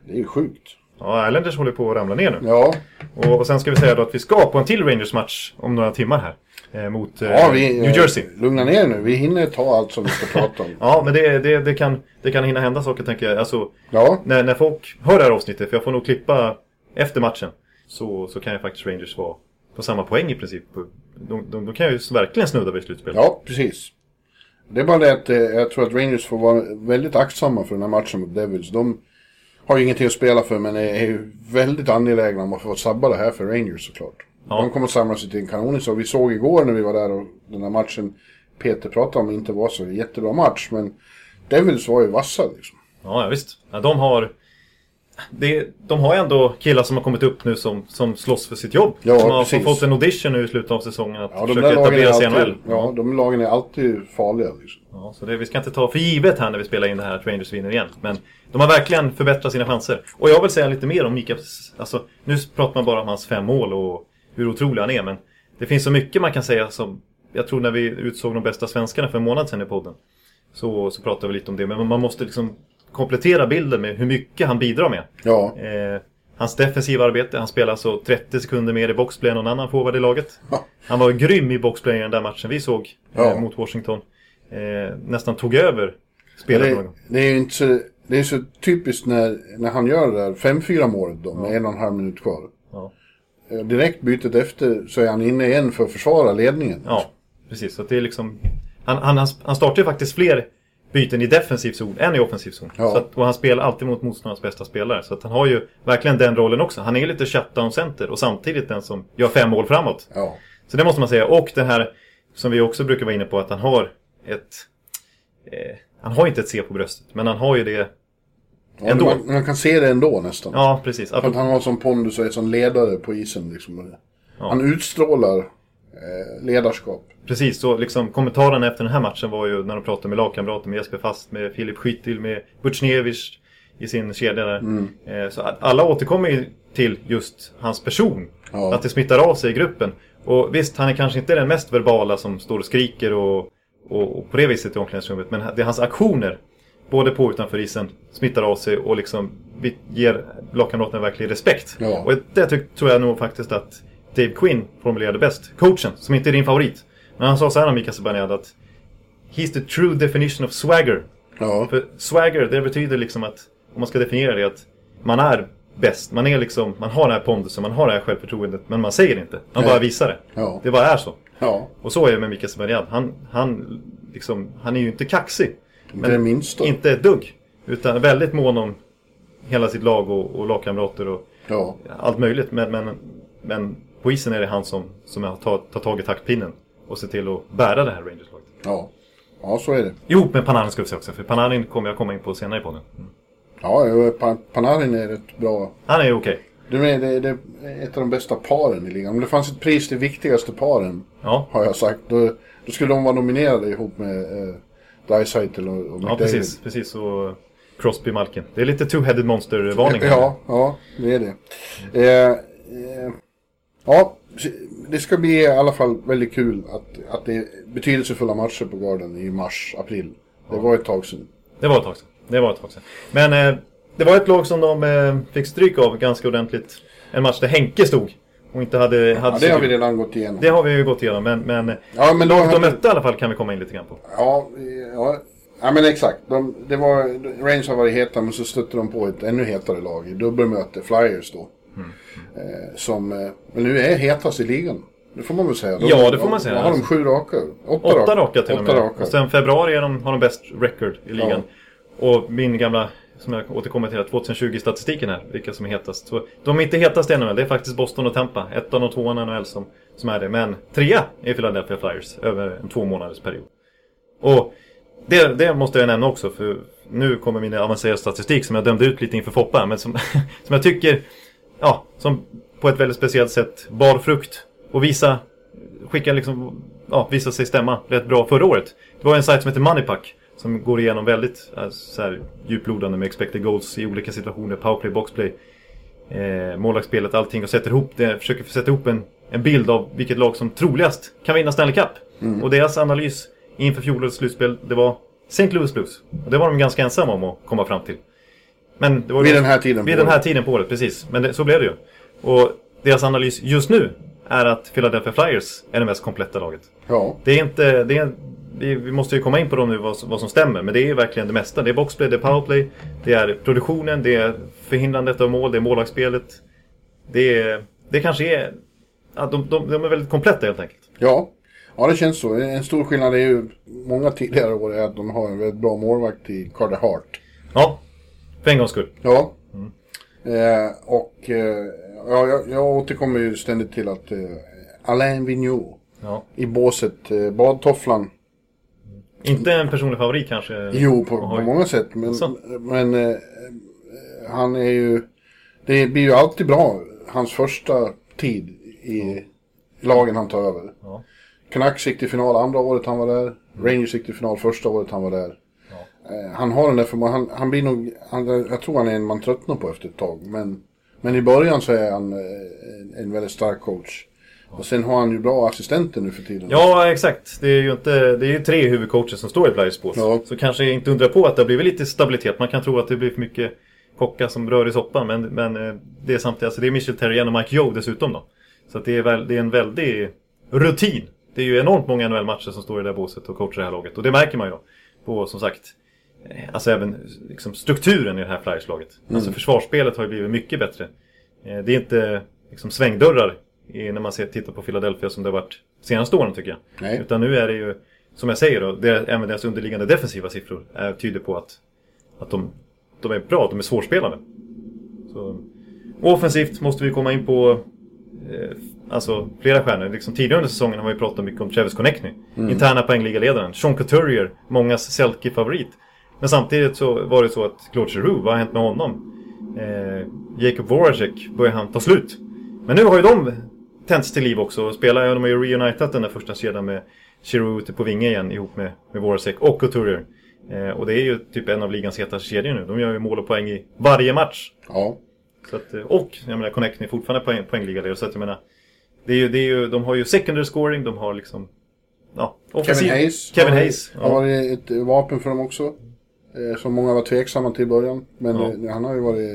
Det är ju sjukt. Ja, Islanders håller på att ramla ner nu. Ja. Och, och sen ska vi säga då att vi ska på en till Rangers-match om några timmar här. Eh, mot eh, ja, vi, New Jersey. Eh, lugna ner nu, vi hinner ta allt som vi ska prata om. Ja, men det, det, det, kan, det kan hinna hända saker, tänker jag. Alltså, ja. när, när folk hör det här avsnittet, för jag får nog klippa... Efter matchen så, så kan ju faktiskt Rangers vara på samma poäng i princip. De, de, de kan ju verkligen snudda vid slutspel. Ja, precis. Det är bara det att eh, jag tror att Rangers får vara väldigt aktsamma för den här matchen mot Devils. De har ju ingenting att spela för, men är ju väldigt angelägna om att få sabba det här för Rangers såklart. Ja. De kommer att samla sig till en kanon. Så vi såg igår när vi var där och den här matchen Peter pratade om inte var så jättebra match. Men Devils var ju vassa liksom. Ja, visst. Ja, de har... Det, de har ändå killar som har kommit upp nu som, som slåss för sitt jobb. Ja, som har precis. fått en audition nu i slutet av säsongen att ja, försöka etablera sig i N H L. Ja, de lagen är alltid farliga. Liksom. Ja, så det, vi ska inte ta för givet här när vi spelar in det här att Rangers vinner igen. Men de har verkligen förbättrat sina chanser. Och jag vill säga lite mer om Mika. Alltså, nu pratar man bara om hans fem mål och hur otrolig han är. Men det finns så mycket man kan säga som... Jag tror när vi utsåg de bästa svenskarna för en månad sedan i podden så, så pratade vi lite om det. Men man måste liksom... komplettera bilden med hur mycket han bidrar med. Ja. Eh, hans defensiva arbete. Han spelar så trettio sekunder mer i boxplay än någon annan forward i laget. Ja. Han var grym i boxplay i den där matchen vi såg ja. eh, mot Washington. Eh, nästan tog över spelet. Det, det är ju inte så, det är så typiskt när, när han gör det där fem fyra målet då, med ja. en och en halv minut kvar. Ja. direkt bytet efter så är han inne igen för att försvara ledningen. Ja, precis. Så det är liksom, han, han, han startar ju faktiskt fler byten i defensiv zon än i offensiv zon. Ja. Så att, och han spelar alltid mot motståndarnas bästa spelare. Så att han har ju verkligen den rollen också. Han är lite shutdown center och samtidigt den som gör fem mål framåt. Ja. Så det måste man säga. Och det här som vi också brukar vara inne på, att han har ett... Eh, han har inte ett C på bröstet, men han har ju det... Ja, ändå. Man, man kan se det ändå nästan. Ja, precis. För att han har som pondus och är som ledare på isen. Liksom. Ja. Han utstrålar eh, ledarskap. Precis, så liksom, kommentarerna efter den här matchen var ju när de pratade med lagkamrater, med Jesper Fast, med Filip Skyttil, med Butchnevich i sin kedja där. Mm. Eh, så alla återkommer ju till just hans person. Ja. Att det smittar av sig i gruppen. Och visst, han är kanske inte den mest verbala som står och skriker och, och, och på det viset i omklädningsrummet, men det är hans aktioner både på och utanför isen smittar av sig och liksom ger lagkamraterna verkligen respekt. Ja. Och det tyck, tror jag nog faktiskt att Dave Quinn formulerade bäst. Coachen, som inte är din favorit. Men han sa så här om Mika Zibanejad att he's the true definition of swagger. Ja. För swagger, det betyder liksom att, om man ska definiera det, att man är bäst. Man är liksom, man har den här pondusen, man har det här självförtroendet, men man säger det inte. Man Nej. Bara visar det. Ja. Det bara är så. Ja. Och så är det med Mika Zibanejad. Han, han, liksom, han är ju inte kaxig. Men det minsta. Inte ett dugg. Utan väldigt mån om hela sitt lag och, och lagkamrater och ja. Allt möjligt. Men, men, men på isen är det han som, som tar, tar tag i taktpinnen och ser till att bära det här Rangers-laget. Ja. Ja, så är det. Jo, men Panarin ska vi se också. För Panarin kommer jag komma in på senare i podden. Mm. Ja, Panarin är rätt bra. Han är okej. Okay. Det, det är ett av de bästa paren i ligan. Om det fanns ett pris till viktigaste paren, ja. Har jag sagt. Då, då skulle de vara nominerade ihop med... Eh, Draisaitl och McDavid. Ja, precis, precis. Och Crosby-Malkin. Det är lite two-headed monster-varning. Ja, ja, det är det. Eh, eh, ja, det ska bli i alla fall väldigt kul att, att det är betydelsefulla matcher på Garden i mars, april. Det var ett tag sedan. Det var ett tag sedan. Det var ett tag sedan. Men eh, det var ett lag som de eh, fick stryk av ganska ordentligt. En match där Henke stod. Och inte hade, hade ja, det har vi redan gått igenom. Det har vi ju gått igenom, men, men, ja, men de, de hade... mötte i alla fall kan vi komma in lite grann på. Ja, ja, ja men exakt. De, det var, Rangers har varit heta, men så stötte de på ett ännu hetare lag i dubbelmöte, Flyers då. Mm. Eh, som, men nu är hetast i ligan. Det får man väl säga. De, ja, det får man säga. De, de har de sju raka? Åtta, åtta raka till och med. Raka. Och sen februari är de, har de bäst record i ligan. Ja. Och min gamla... som jag återkommer till tjugohundratjugo-statistiken här, vilka som är hetast. Så de är inte hetast ännu, det är faktiskt Boston och Tampa. Ettan och tvåan och L som, som är det. Men trea är Philadelphia Flyers över en två månaders period. Och det, det måste jag nämna också, för nu kommer min avancerade statistik som jag dömde ut lite inför Foppa. Men som, som jag tycker, ja, som på ett väldigt speciellt sätt bar frukt och visa, skicka liksom, ja, visa sig stämma rätt bra förra året. Det var en sajt som heter Moneypack. Som går igenom väldigt alltså, så här, djuplodande med expected goals i olika situationer. Powerplay, boxplay, eh, målvaksspelet, allting. Och sätter ihop det, försöker sätta ihop en, en bild av vilket lag som troligast kan vinna Stanley Cup. Mm. Och deras analys inför fjolårets slutspel, det var Saint Louis Blues. Och det var de ganska ensamma om att komma fram till. Men det var vid den här tiden på året. den här tiden på året, precis. Men det, så blev det ju. Och deras analys just nu är att Philadelphia Flyers är det mest kompletta laget. Ja. Det är inte... Det är, vi måste ju komma in på dem nu, vad som stämmer. Men det är verkligen det mesta. Det är boxplay, det är powerplay, det är produktionen, det är förhindrandet av mål, det är målvaktsspelet. Det, är, det kanske är... Ja, de, de, de är väldigt kompletta helt enkelt. Ja. Ja, det känns så. En stor skillnad är ju många tidigare år är att de har en väldigt bra målvakt i Carter Hart. Ja, för en gångs skull. Ja. Mm. Eh, och eh, ja, jag, jag återkommer ju ständigt till att eh, Alain Vigneault ja. I båset, eh, badtofflan. Inte en personlig favorit kanske? Jo, på, på många sätt. Men, men eh, han är ju... Det blir ju alltid bra, hans första tid i mm. lagen han tar över. Ja. Canucks gick till final andra året han var där. Mm. Rangers gick till final första året han var där. Ja. Eh, han har den där förmågan. Han, han blir nog... Han, jag tror han är en man tröttnar på efter ett tag. Men, men i början så är han eh, en, en väldigt stark coach. Och sen har han ju bra assistenter nu för tiden. Ja, exakt. Det är ju, inte, det är ju tre huvudcoacher som står i Flyers bås. Ja. Så kanske inte undra på att det blir lite stabilitet. Man kan tro att det blir för mycket kockar som rör i soppan. Men, men det är samtidigt. Alltså det är Michel Therrien och Mike Joe dessutom då. Så att det, är väl, det är en väldig rutin. Det är ju enormt många N H L-matcher som står i det här båset och coachar det här laget. Och det märker man ju då. På, som sagt, alltså även liksom, strukturen i det här Flyers-laget. Mm. Alltså försvarsspelet har ju blivit mycket bättre. Det är inte... liksom svängdörrar i, när man ser, tittar på Philadelphia som det har varit senaste åren tycker jag. Nej. Utan nu är det ju, som jag säger då, det, även deras underliggande defensiva siffror är, tyder på att, att de, de är bra, de är svårspelande. Så, offensivt måste vi komma in på eh, alltså flera stjärnor. Liksom tidigare under säsongen har vi pratat mycket om Travis Konechny, mm. interna poängligaledaren, Sean Couturier, mångas Selke-favorit. Men samtidigt så var det så att Claude Giroux, vad har hänt med honom? Eh, Jacob Voracek börjar han ta slut. Men nu har ju de tänts till liv också och spelar, ja, de har ju reunitat den där första kedjan med Giroux ute på vinge igen ihop med, med Voracek och Couturier. Eh, och det är ju typ en av ligans hetaste kedjor nu. De gör ju mål och poäng i varje match. Ja. Så att, och jag menar Konechny är fortfarande poäng, poängligare, så att jag menar det är ju, det är ju, de har ju secondary scoring, de har liksom ja, Kevin Hayes. Kevin Hayes har varit ja. ett vapen för dem också. Som många var tveksamma till i början. Men ja. han har ju varit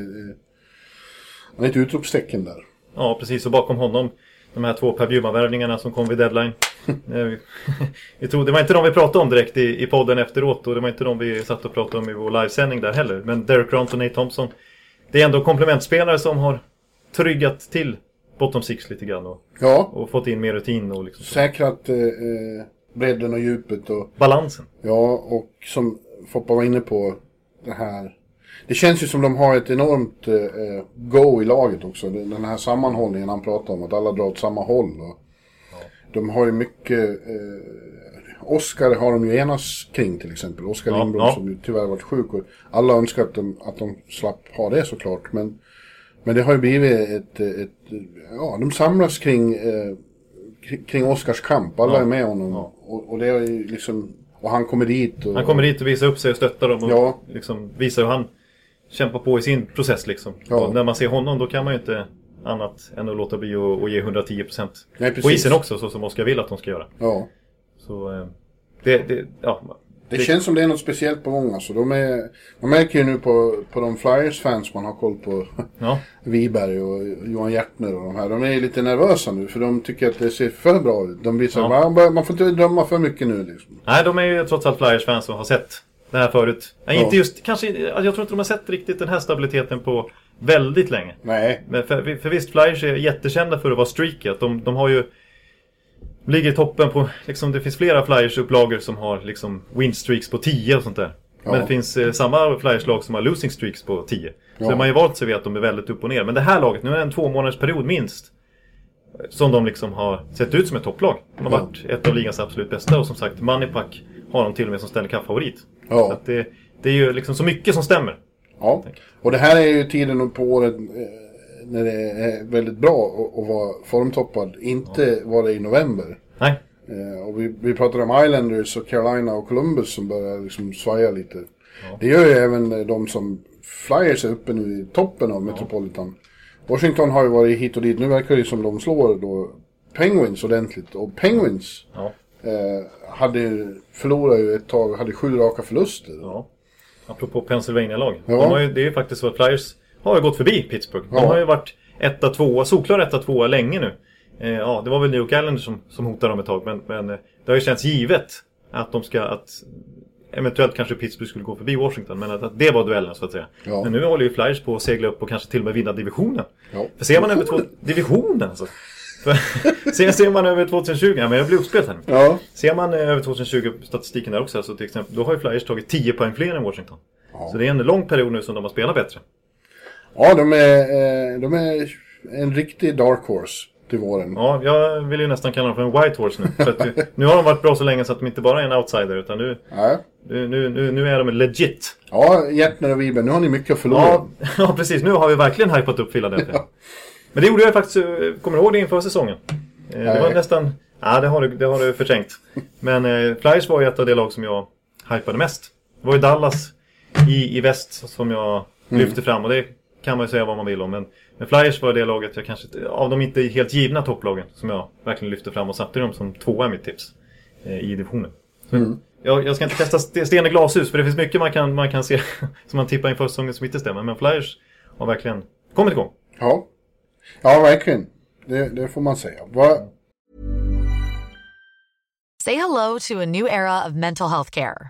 han är ett utropstecken där. Ja, precis. Och bakom honom de här två Per Bjurman-värvningarna som kom vid deadline. Jag tror, det var inte de vi pratade om direkt i, i podden efteråt. Och det var inte de vi satt och pratade om i vår livesändning där heller. Men Derek Grant och Nate Thompson, det är ändå komplementspelare som har tryggat till bottom six lite grann. Och, ja. och fått in mer rutin. Och liksom säkrat eh, bredden och djupet. Och balansen. Ja, och som Foppa var inne på det här. Det känns ju som de har ett enormt eh, go i laget också. Den här sammanhållningen han pratar om. Att alla drar åt samma håll. Och ja. De har ju mycket... Eh, Oscar har de ju enas kring till exempel. Oscar ja, Lindblom ja. som ju tyvärr varit sjuk. Och alla önskar att de, att de slapp ha det såklart. Men, men det har ju blivit ett... ett, ett ja, de samlas kring, eh, kring Oscars kamp. Alla ja. är med honom. Ja. Och, och det är ju liksom... Och han kommer dit och... Han kommer dit och visar upp sig och stöttar dem. Och ja. liksom visar hur han kämpar på i sin process liksom. Ja. Och när man ser honom då kan man ju inte annat än att låta bli och, och ge hundra tio procent Nej, på isen också. Så som Oskar vill att de ska göra. Ja. Så det... det ja. Det, det känns som det är något speciellt på många. Så de är, man märker ju nu på, på de Flyers-fans man har koll på. Ja. Wiberg och Johan Hjertner och de här. De är lite nervösa nu för de tycker att det ser för bra ut. De blir så här, ja. man, man får inte döma för mycket nu liksom. Nej, de är ju trots allt Flyers-fans som har sett det här förut. Nej, ja. inte just, kanske, jag tror inte de har sett riktigt den här stabiliteten på väldigt länge. Nej. Men för, för visst, Flyers är jättekända för att vara streaky. Att de, de har ju... ligger i toppen på, liksom det finns flera Flyers-upplagor som har liksom winstreaks på tio och sånt där. Ja. Men det finns eh, samma Flyers-lag som har losing streaks på tio. Ja. Så man har ju valt sig vid att de är väldigt upp och ner. Men det här laget, nu är det en två månaders period minst. Som de liksom har sett ut som ett topplag. De har ja. varit ett av ligans absolut bästa. Och som sagt, Moneypack har de till och med som Stanley Cup-favorit. Ja. Så att det, det är ju liksom så mycket som stämmer. Ja, och det här är ju tiden på året... när det är väldigt bra att vara formtoppad. Inte ja. var det i november. Nej. Eh, och vi, vi pratade om Islanders och Carolina och Columbus som börjar liksom svaja lite. Ja. Det gör ju även de som Flyers är uppe nu i toppen av ja. Metropolitan. Washington har ju varit hit och dit. Nu verkar det som de slår då Penguins ordentligt. Och Penguins ja. eh, hade förlorat ju ett tag. Hade sju raka förluster. Ja. Apropå Pennsylvania-lag. Ja. De har ju, det är ju faktiskt så att Flyers... har ju gått förbi Pittsburgh. De ja. har ju varit etta tvåa, solklar etta tvåa länge nu. Eh, ja, det var väl New York Islanders som, som hotade dem ett tag. Men, men det har ju känts givet att de ska, att eventuellt kanske Pittsburgh skulle gå förbi Washington. Men att, att det var duellen så att säga. Ja. Men nu håller ju Flyers på att segla upp och kanske till och med vinna divisionen. Ja. För ser man över två, divisionen alltså. ser, ser man över tjugotjugo, ja, men jag blir uppspelt här nu. Ja. Ser man över tjugotjugo statistiken där också. Så till exempel, då har ju Flyers tagit tio poäng fler än Washington. Ja. Så det är en lång period nu som de har spelat bättre. Ja, de är, de är en riktig dark horse till våren. Ja, jag vill ju nästan kalla dem för en white horse nu. För att nu har de varit bra så länge så att de inte bara är en outsider, utan nu, ja. nu, nu, nu är de legit. Ja, Hjärtner och Wiberg, nu har ni mycket att förlora. Ja, ja, precis. Nu har vi verkligen hypat upp Philadelphia. Ja. Men det gjorde jag faktiskt, kommer ihåg det inför säsongen. Det Nej. var nästan, ja det har du, det har du förträngt. Men eh, Flyers var ju ett av de lag som jag hypade mest. Det var ju Dallas i, i väst som jag lyfte mm. fram och det kan man ju säga vad man vill om, men, men Flyers var det laget jag kanske, av de inte helt givna topplagen som jag verkligen lyfte fram och satte dem som tvåa i mitt tips eh, i divisionen. Mm. Jag, jag ska inte kasta sten i glashus för det finns mycket man kan, man kan se som man tippar inför säsongen som inte stämmer, men Flyers har verkligen kommit igång. Ja, ja verkligen. Det, det får man säga. Va? Say hello to a new era of mental health care.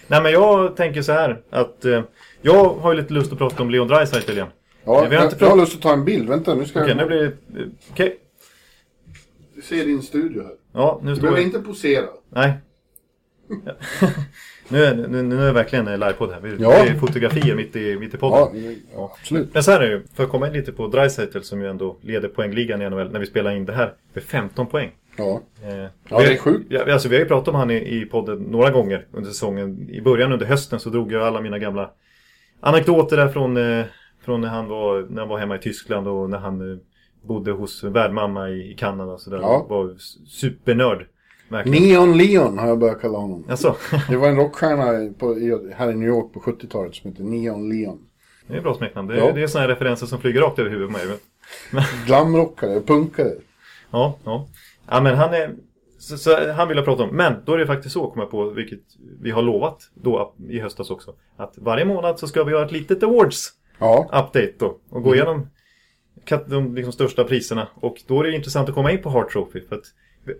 Nej, men jag tänker så här att eh, jag har ju lite lust att prata om Leon Draisaitl igen. Ja, vi har inte jag, jag har lust att ta en bild. Vänta, nu ska okay, jag... Okej, nu blir okay. Du ser din studio här. Ja, nu du står jag. Du behöver inte posera. Nej. nu, är, nu, nu är det verkligen en livepodd här. Vi ja. är fotografier mitt i, mitt i podden. Ja, ja, absolut. Men så här är det ju. För att komma in lite på Draisaitl som ju ändå leder poängligan i N H L när vi spelar in det här med femton poäng. Ja, eh, ja det är sjukt. Alltså, vi har ju pratat om han i, i podden några gånger under säsongen. I början under hösten så drog jag alla mina gamla anekdoter där från... Eh, Från när han, var, när han var hemma i Tyskland och när han bodde hos värdmamma i, i Kanada. Så där. Ja. Var supernörd. Verkligen. Neon Leon har jag börjat kalla honom. Alltså. Det var en rockstjärna på, här i New York på sjuttiotalet som heter Neon Leon. Det är bra smeknamn. Det, ja. det är såna här referenser som flyger rakt över huvudet på mig. Glamrockare, punkare. Ja, ja. Ja, men han är... Så, så han vill jag prata om. Men då är det faktiskt så att komma på, vilket vi har lovat då i höstas också. Att varje månad så ska vi göra ett litet awards. Ja. Update då. Och gå igenom mm. de liksom största priserna. Och då är det intressant att komma in på Hart Trophy. För att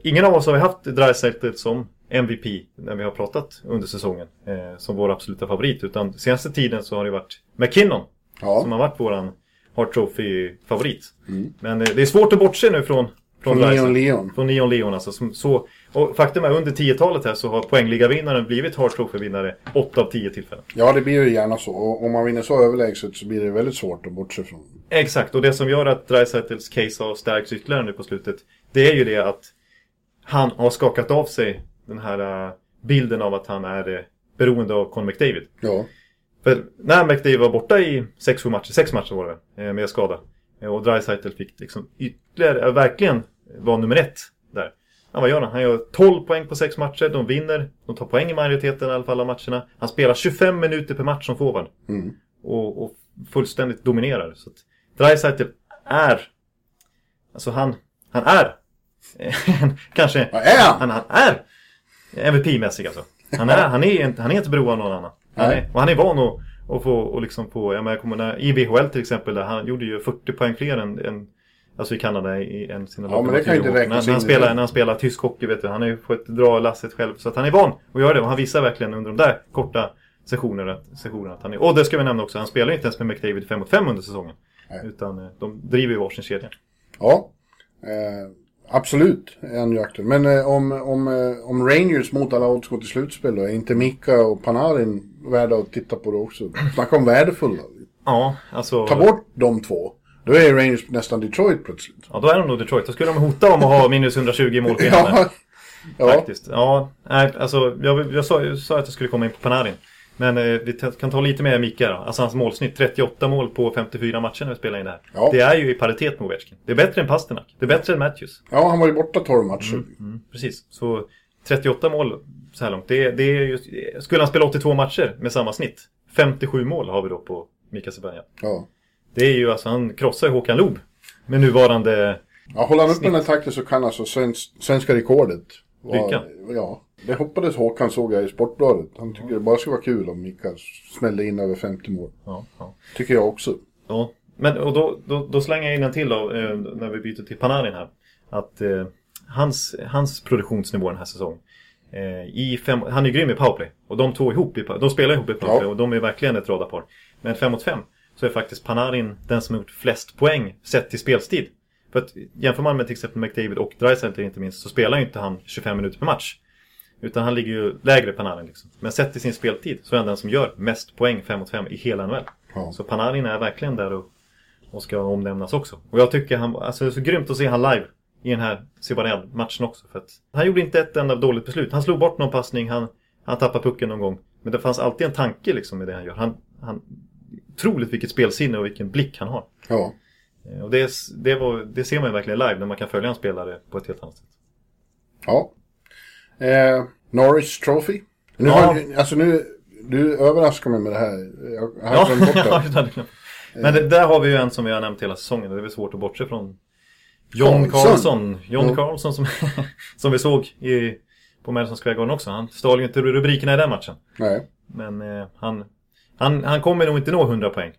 ingen av oss har haft Draisaitl som M V P när vi har pratat under säsongen. Eh, som vår absoluta favorit. Utan senaste tiden så har det varit MacKinnon. Ja. Som har varit vår Hart Trophy-favorit. Mm. Men eh, det är svårt att bortse nu från... Från, från Neon Leon. Från Neon Leon alltså. Som, så, och faktum är under tiotalet här så har poängligavinnaren blivit Hart Trophy-vinnare åtta av tio tillfällen. Ja, det blir ju gärna så. Och om man vinner så överlägset så blir det väldigt svårt att bortse från. Exakt, och det som gör att Draisaitls case har stärkts ytterligare nu på slutet, det är ju det att han har skakat av sig den här bilden av att han är beroende av Connor McDavid. Ja. För när McDavid var borta i sex matcher, sex matcher var det med skada. Och Draisaitl fick liksom ytterligare, verkligen var nummer ett där. Han, vad gör han? Han gör tolv poäng på sex matcher. De vinner. De tar poäng i majoriteten i alla fall av matcherna. Han spelar tjugofem minuter per match som forward. Mm. Och, och fullständigt dominerar. Så att Draisaitl är... Alltså han... Han är... kanske... Han, han är... M V P-mässig alltså. Han är, han är, inte, han är inte beroende av någon annan. Han är, och han är van att... Och, få, och liksom på, jag menar, jag kommer när, i V H L till exempel, där han gjorde ju fyrtio poäng fler än, än alltså i Kanada i, än sina ja, lag. När, när han spelar, när han spelar tysk hockey, vet du, han har ju fått dra lasset själv. Så att han är van och gör det. Och han visar verkligen under de där korta sessionerna att, sessionerna att han är. Och det ska vi nämna också, han spelar ju inte ens med McDavid fem mot fem under säsongen. Nej. Utan de driver ju varsin kedja. Ja, eh, absolut. Men eh, om, om, eh, om Rangers mot alla odds går till slutspel då, är inte Mika och Panarin värda att titta på det också? Snacka om värdefulla. Ja, alltså... Ta bort de två. Då är Rangers nästan Detroit plötsligt. Ja, då är de nog Detroit. Då skulle de hota om att ha minus hundratjugo i målskillnaden. Ja. Faktiskt. Ja, nej, alltså... Jag, jag, sa, jag sa att jag skulle komma in på Panarin. Men eh, vi t- kan ta lite mer Mika då. Alltså hans målsnitt, trettioåtta mål på femtiofyra matcher när vi spelar in det här. Ja. Det är ju i paritet med Ovetjkin. Det är bättre än Pasternak. Det är bättre än Matthews. Ja, han var ju borta tolv matcher. Mm, mm, precis. Så... trettioåtta mål så här långt. Det, det är just, skulle han spela åttiotvå matcher med samma snitt. femtiosju mål har vi då på Mika Zibanejad. Ja. Det är ju alltså, han krossar ju Håkan Loob med nuvarande... Ja, håller han upp den här takten så kan alltså svensk, svenska rekordet. Lyckan. Ja, det hoppades Håkan, såg jag i Sportbladet. Han tycker ja. det bara skulle vara kul om Mika smällde in över femtio mål. Ja, ja. Tycker jag också. Ja, men och då, då, då slänger jag in en till då, eh, när vi byter till Panarin här. Att... Eh, Hans, hans produktionsnivå den här säsongen. Eh, i fem, han är grym i powerplay. Och de två ihop i, de spelar ihop i powerplay. Ja. Och de är verkligen ett radarpar. Men fem mot fem så är faktiskt Panarin den som har gjort flest poäng sett till spelstid. För att jämför man med till exempel McDavid och Draisaitl inte minst, så spelar ju inte han tjugofem minuter per match. Utan han ligger ju lägre Panarin liksom. Men sett till sin speltid så är han den som gör mest poäng fem mot fem i hela N H L. Ja. Så Panarin är verkligen där och, och ska omnämnas också. Och jag tycker han, alltså det är så grymt att se han live. i den här Zibanejad-matchen också. För att han gjorde inte ett enda dåligt beslut. Han slog bort någon passning, han, han tappade pucken någon gång. Men det fanns alltid en tanke liksom i det han gör. Han, han otroligt vilket spelsinne och vilken blick han har. Ja. Och det, det, var, det ser man ju verkligen live när man kan följa en spelare på ett helt annat sätt. Ja. Eh, Norris Trophy. Nu ja. har, alltså nu, du överraskar mig med det här. Jag har ja. bort det. Men det, där har vi ju en som vi har nämnt hela säsongen. Det är väl svårt att bortse från. John Karlsson. John mm. Karlsson som, som vi såg i, på Madison Square Garden också. Han stal ju inte rubrikerna i den matchen. Nej. Men eh, han, han, han kommer nog inte nå hundra poäng.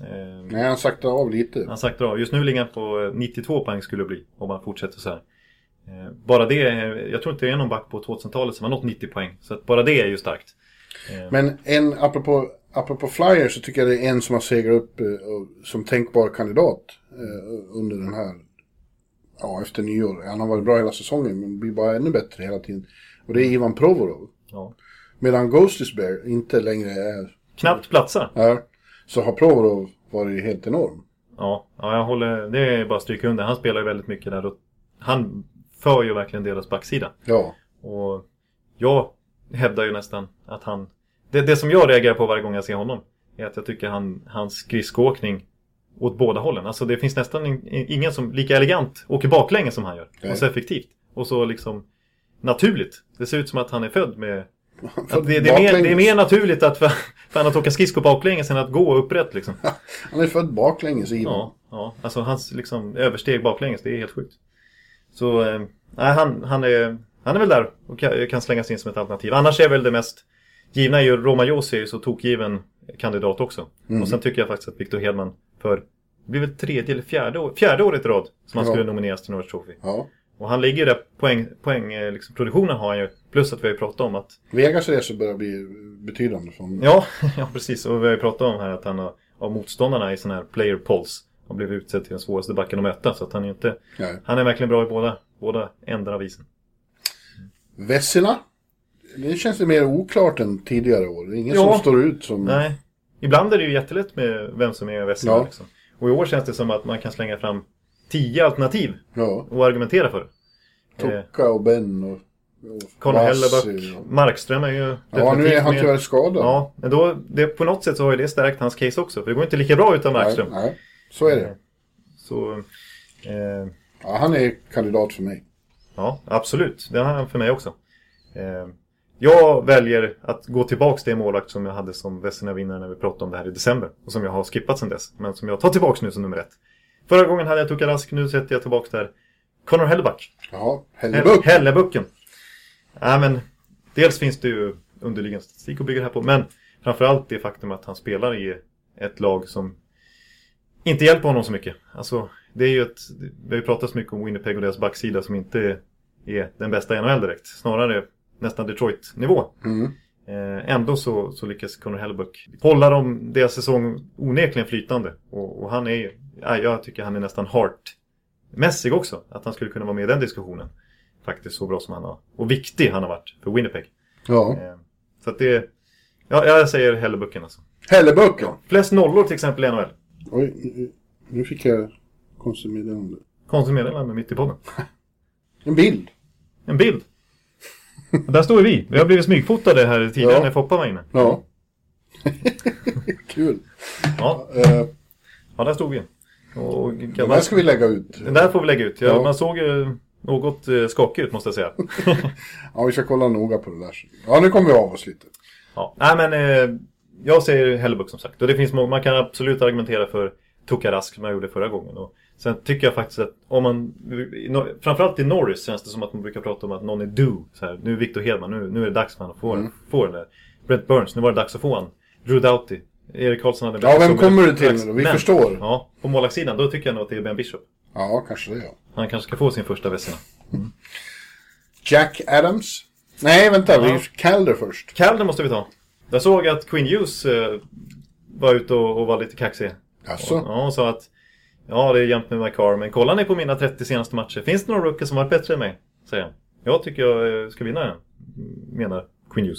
Eh, Nej, han saktar av lite. Han saktar av. Just nu ligger han på nittiotvå poäng skulle det bli om han fortsätter så här. Eh, bara det, jag tror inte det är någon back på tvåtusentalet som har nått nittio poäng. Så att bara det är ju starkt. Eh. Men en, apropå... Apropå Flyers så tycker jag det är en som har segrat upp eh, som tänkbar kandidat eh, under den här, ja, efter nyår. Han har varit bra hela säsongen men blir bara ännu bättre hela tiden. Och det är Ivan Provorov. Ja. Medan Ghostis Bear inte längre är... Knappt platsar. Ja, så har Provorov varit helt enorm. Ja, ja jag håller, det är bara stryk under. Han spelar ju väldigt mycket där och han för ju verkligen deras backsida. Ja. Och jag hävdar ju nästan att han... Det, det som jag reagerar på varje gång jag ser honom är att jag tycker han, hans skridskåkning åt båda hållen. Alltså det finns nästan in, ingen som lika elegant åker baklänges som han gör. Nej. Och så effektivt. Och så liksom naturligt. Det ser ut som att han är född med... Att det, det, är mer, det är mer naturligt att för, för han att åka skridskor baklänges än att gå upprätt liksom. Han är född baklänges i ja, ja, alltså hans liksom översteg baklänges, det är helt sjukt. Så eh, han, han, är, han är väl där och kan, kan slängas in som ett alternativ. Annars är väl det mest... Givna är ju Roma Josi så tokgiven kandidat också. Mm. Och sen tycker jag faktiskt att Viktor Hedman för, det blir väl tredje eller fjärde, år, fjärde året i rad som han ja. skulle nomineras till Norris Trophy. Ja. Och han ligger där, poäng, poäng, liksom, produktionen har han ju, plus att vi har ju pratat om att... Vegas resor börjar bli betydande. Från... Ja, ja, precis. Och vi har ju pratat om här att han har, av motståndarna i sån här player polls har blivit utsedd till den svåraste backen att möta. Så att han är inte... Nej. Han är verkligen bra i båda, båda ändar av isen. Vessela? Det känns ju mer oklart än tidigare år. Det är ingen ja, som står ut som... Nej. Ibland är det ju jättelätt med vem som är västra. Ja. Liksom. Och i år känns det som att man kan slänga fram tio alternativ ja. och argumentera för. Tocka och Ben och... och Connor Hellebuyck. Och... Markström är ju... Ja, nu är han tyvärr skadad. Ja, men då, det, på något sätt så har ju det stärkt hans case också. För det går inte lika bra utan Markström. Nej, nej. Så är det. Så... Eh... Ja, han är kandidat för mig. Ja, absolut. Det är han för mig också. Eh... Jag väljer att gå tillbaka till en målvakt som jag hade som Vezina-vinnare när vi pratade om det här i december. Och som jag har skippat sedan dess. Men som jag tar tillbaka nu som nummer ett. Förra gången hade jag Tuukka Rask, nu sätter jag tillbaka där. Connor Hellebuyck. Ja, Hellebuyck. Hellebuycken. Ja, men dels finns det ju underliggande statistik att bygga det här på. Men framförallt det faktum att han spelar i ett lag som inte hjälper honom så mycket. Alltså, det är ju ett... Vi har ju pratat så mycket om Winnipeg och deras backsida som inte är den bästa i N H L direkt. Snarare... nästan Detroit-nivå. Mm. Eh, ändå så, så lyckas Connor Hellebuyck hålla dem deras säsong onekligen flytande. Och, och han är ju, ja, jag tycker han är nästan heart-mässig också. Att han skulle kunna vara med i den diskussionen. Faktiskt så bra som han har. Och viktig han har varit för Winnipeg. Ja. Eh, så att det, ja, jag säger Hellebuycken alltså. Hellebuycken? Ja. Flest nollor till exempel i N H L. Oj, nu fick jag konsumeddelande. Konsumeddelande mitt i podden. En bild. En bild. Där står vi. Vi har blivit smygfotade här tidigare ja. när Foppa var inne. Ja. Kul. Ja. Uh, ja, där stod vi. Och, den där ska vi lägga ut. Den där får vi lägga ut. Ja, ja. Man såg ju något skakig ut måste jag säga. Ja, vi ska kolla noga på det där. Ja, nu kommer vi av oss lite. Ja, nej men eh, jag säger Hellebuyck som sagt. Och det finns må- man kan absolut argumentera för Tuukka Rask som jag gjorde förra gången. Och sen tycker jag faktiskt att om man, framförallt i Norris känns det som att man brukar prata om att någon är due. Så här, nu är Viktor Hedman, nu, nu är det dags för han att få, mm. få den där. Brent Burns, nu var det dags att få han. Drew Doughty, Erik Karlsson hade... Ja, vem kommer du till då? Vi men, förstår. Ja, på målvaktssidan, då tycker jag nog att det är Ben Bishop. Ja, kanske det, ja. Han kanske ska få sin första väsina. Mm. Jack Adams? Nej, vänta, ja. vi Calder först. Calder måste vi ta. Jag såg att Quinn Hughes eh, var ute och, och var lite kaxig. Alltså. Och, ja, och sa att ja, det är jämt med Makar, men kollar ni på mina trettio senaste matcher. Finns det några rookie som varit bättre än mig? Säger han. Jag tycker jag ska vinna den, menar Quinn Hughes.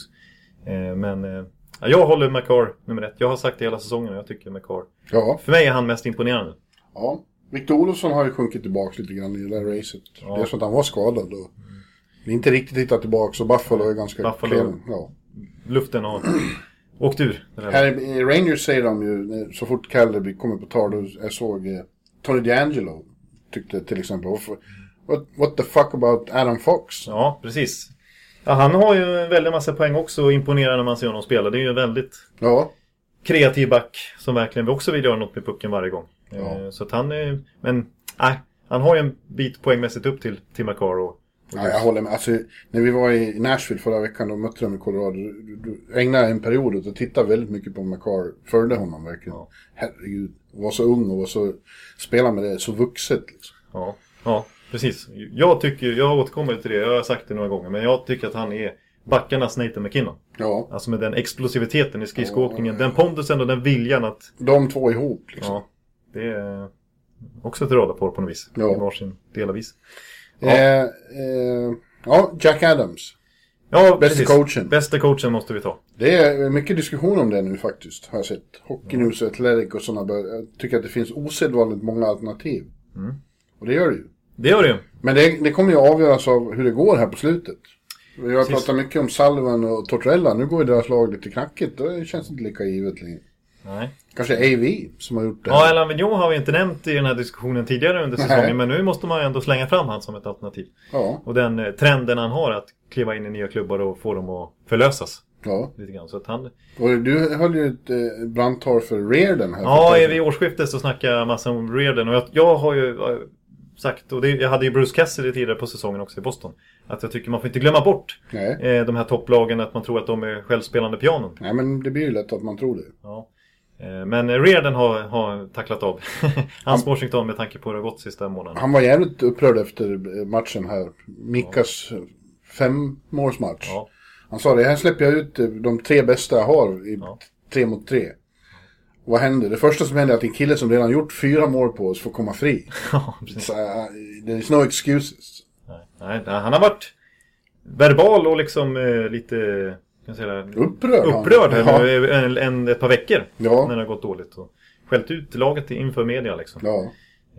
Eh, men eh, jag håller Makar nummer ett. Jag har sagt det hela säsongen och jag tycker Makar. Ja. För mig är han mest imponerande. Ja, Viktor Olofsson har ju sjunkit tillbaka lite grann i det där racet. Ja. Det är så att han var skadad och inte riktigt hittat tillbaka. Så Buffalo är ganska klen. Ja. Luften har åkt ur. Den här. Här i Rangers säger de ju, så fort Calderby kommer på tal, jag såg Tony D'Angelo tyckte till exempel, what, what the fuck about Adam Fox? Ja, precis. Ja, han har ju en väldigt massa poäng också och imponerar när man ser honom spela. Det är ju en väldigt ja. kreativ back som verkligen också vill göra något med pucken varje gång. Ja. Så att han är, men nej, han har ju en bit poängmässigt upp till, till Makar och, och nej, jag håller med. Alltså, när vi var i Nashville förra veckan och mötte dem i Colorado, du, du ägnade en period åt att titta väldigt mycket på Makar. Följde honom verkligen. Ja. Herregud, var så ung och var så spelade med det så vuxet liksom. Ja, ja. Precis. Jag tycker, jag återkommer till det, jag har sagt det några gånger, men jag tycker att han är backarnas Nathan MacKinnon. Ja. Alltså med den explosiviteten i skridskoåkningen, ja, den pondusen och den viljan att... De två ihop liksom. Ja, det är också ett radarpar på något vis, ja. I varsin delavis. Ja. Eh, eh, ja, Jack Adams. Ja, bästa coachen. Bästa coachen måste vi ta. Det är mycket diskussion om det nu faktiskt, har jag sett. Hockey News, ja. Athletic och sådana, jag tycker att det finns osedvanligt många alternativ. Mm. Och det gör det ju. Det gör det. Men det, det kommer ju avgöras av hur det går här på slutet. Vi har pratat mycket om Salvan och Tortorella. Nu går ju deras lag lite knackigt. Det känns inte lika givet längre. Nej. Kanske A V som har gjort det. Ja, Alain Vigneault har vi inte nämnt i den här diskussionen tidigare under säsongen. Nej. Men nu måste man ändå slänga fram han som ett alternativ. Ja. Och den eh, trenden han har att kliva in i nya klubbar och få dem att förlösas. Ja. Lite grann. Så att han... Och du höll ju ett eh, brandtal för Reardon här. Ja, är vi i årsskiftet så snackar jag massa om Reardon. Och jag, jag har ju... Jag, Sagt. Och det, jag hade ju Bruce Cassidy tidigare på säsongen också i Boston. Att jag tycker man får inte glömma bort eh, de här topplagen, att man tror att de är självspelande pianon. Nej, men det blir ju lätt att man tror det. Ja. Eh, men Reardon har, har tacklat av. Hans Washington med tanke på hur det har gått sista månaden. Han var jävligt upprörd efter matchen här. Mikas ja. femmålsmatch. Ja. Han sa det, här släpper jag ut de tre bästa jag har i ja. tre mot tre. Vad händer? Det första som händer är att en kille som redan gjort fyra mål på oss får komma fri. Ja, precis. Så, det är no excuses. Nej, nej, han har varit verbal och liksom eh, lite kan jag säga, upprörd, upprörd här ja. en, en, ett par veckor ja. när det har gått dåligt. Och skällt ut laget inför media liksom. Ja.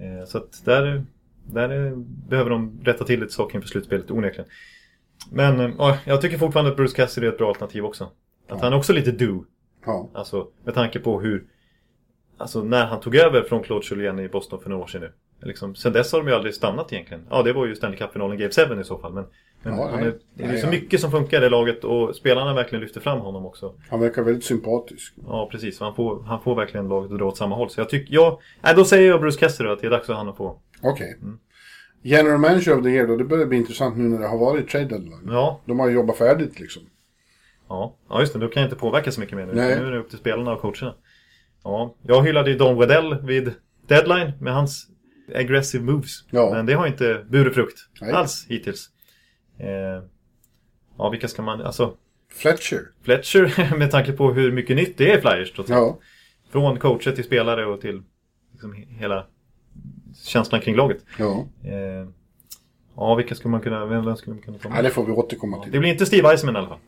Eh, så att där, där behöver de rätta till lite saker inför slutspelet onekligen. Men eh, jag tycker fortfarande att Bruce Cassidy är ett bra alternativ också. Att ja. han är också lite do. Ja. Alltså med tanke på hur... Alltså när han tog över från Claude Julien i Boston för några år sedan nu. Liksom, sen dess har de ju aldrig stannat egentligen. Ja, det var ju Stanley Cup-finalen Game seven i så fall. Men, men ja, han är, det är ju så mycket som funkar i det laget. Och spelarna verkligen lyfter fram honom också. Han verkar väldigt sympatisk. Ja, precis. Han får, han får verkligen laget att dra åt samma håll. Så jag tycker... Jag, nej, då säger jag Bruce Cassidy att det är dags att han har på. Okej. Okay. Mm. General Manager of the Year då. Det börjar bli intressant nu när det har varit trade deadline. Ja. De har ju jobbat färdigt liksom. Ja, ja just det. Då kan jag inte påverka så mycket mer nu. Nej. Nu är det upp till spelarna och coacherna. Ja, jag hyllade ju Don Waddell vid deadline med hans aggressive moves. Ja. Men det har inte burit frukt alls hittills. Eh, ja, vilka ska man... Alltså, Fletcher. Fletcher, med tanke på hur mycket nytt det är i Flyers. Ja. Från coacher till spelare och till liksom, hela känslan kring laget. Ja. Eh, Ja, vilka skulle man kunna... Vem skulle man kunna ta med? Ja, det får vi återkomma till. Ja, det blir inte Steve Eisenman i alla fall.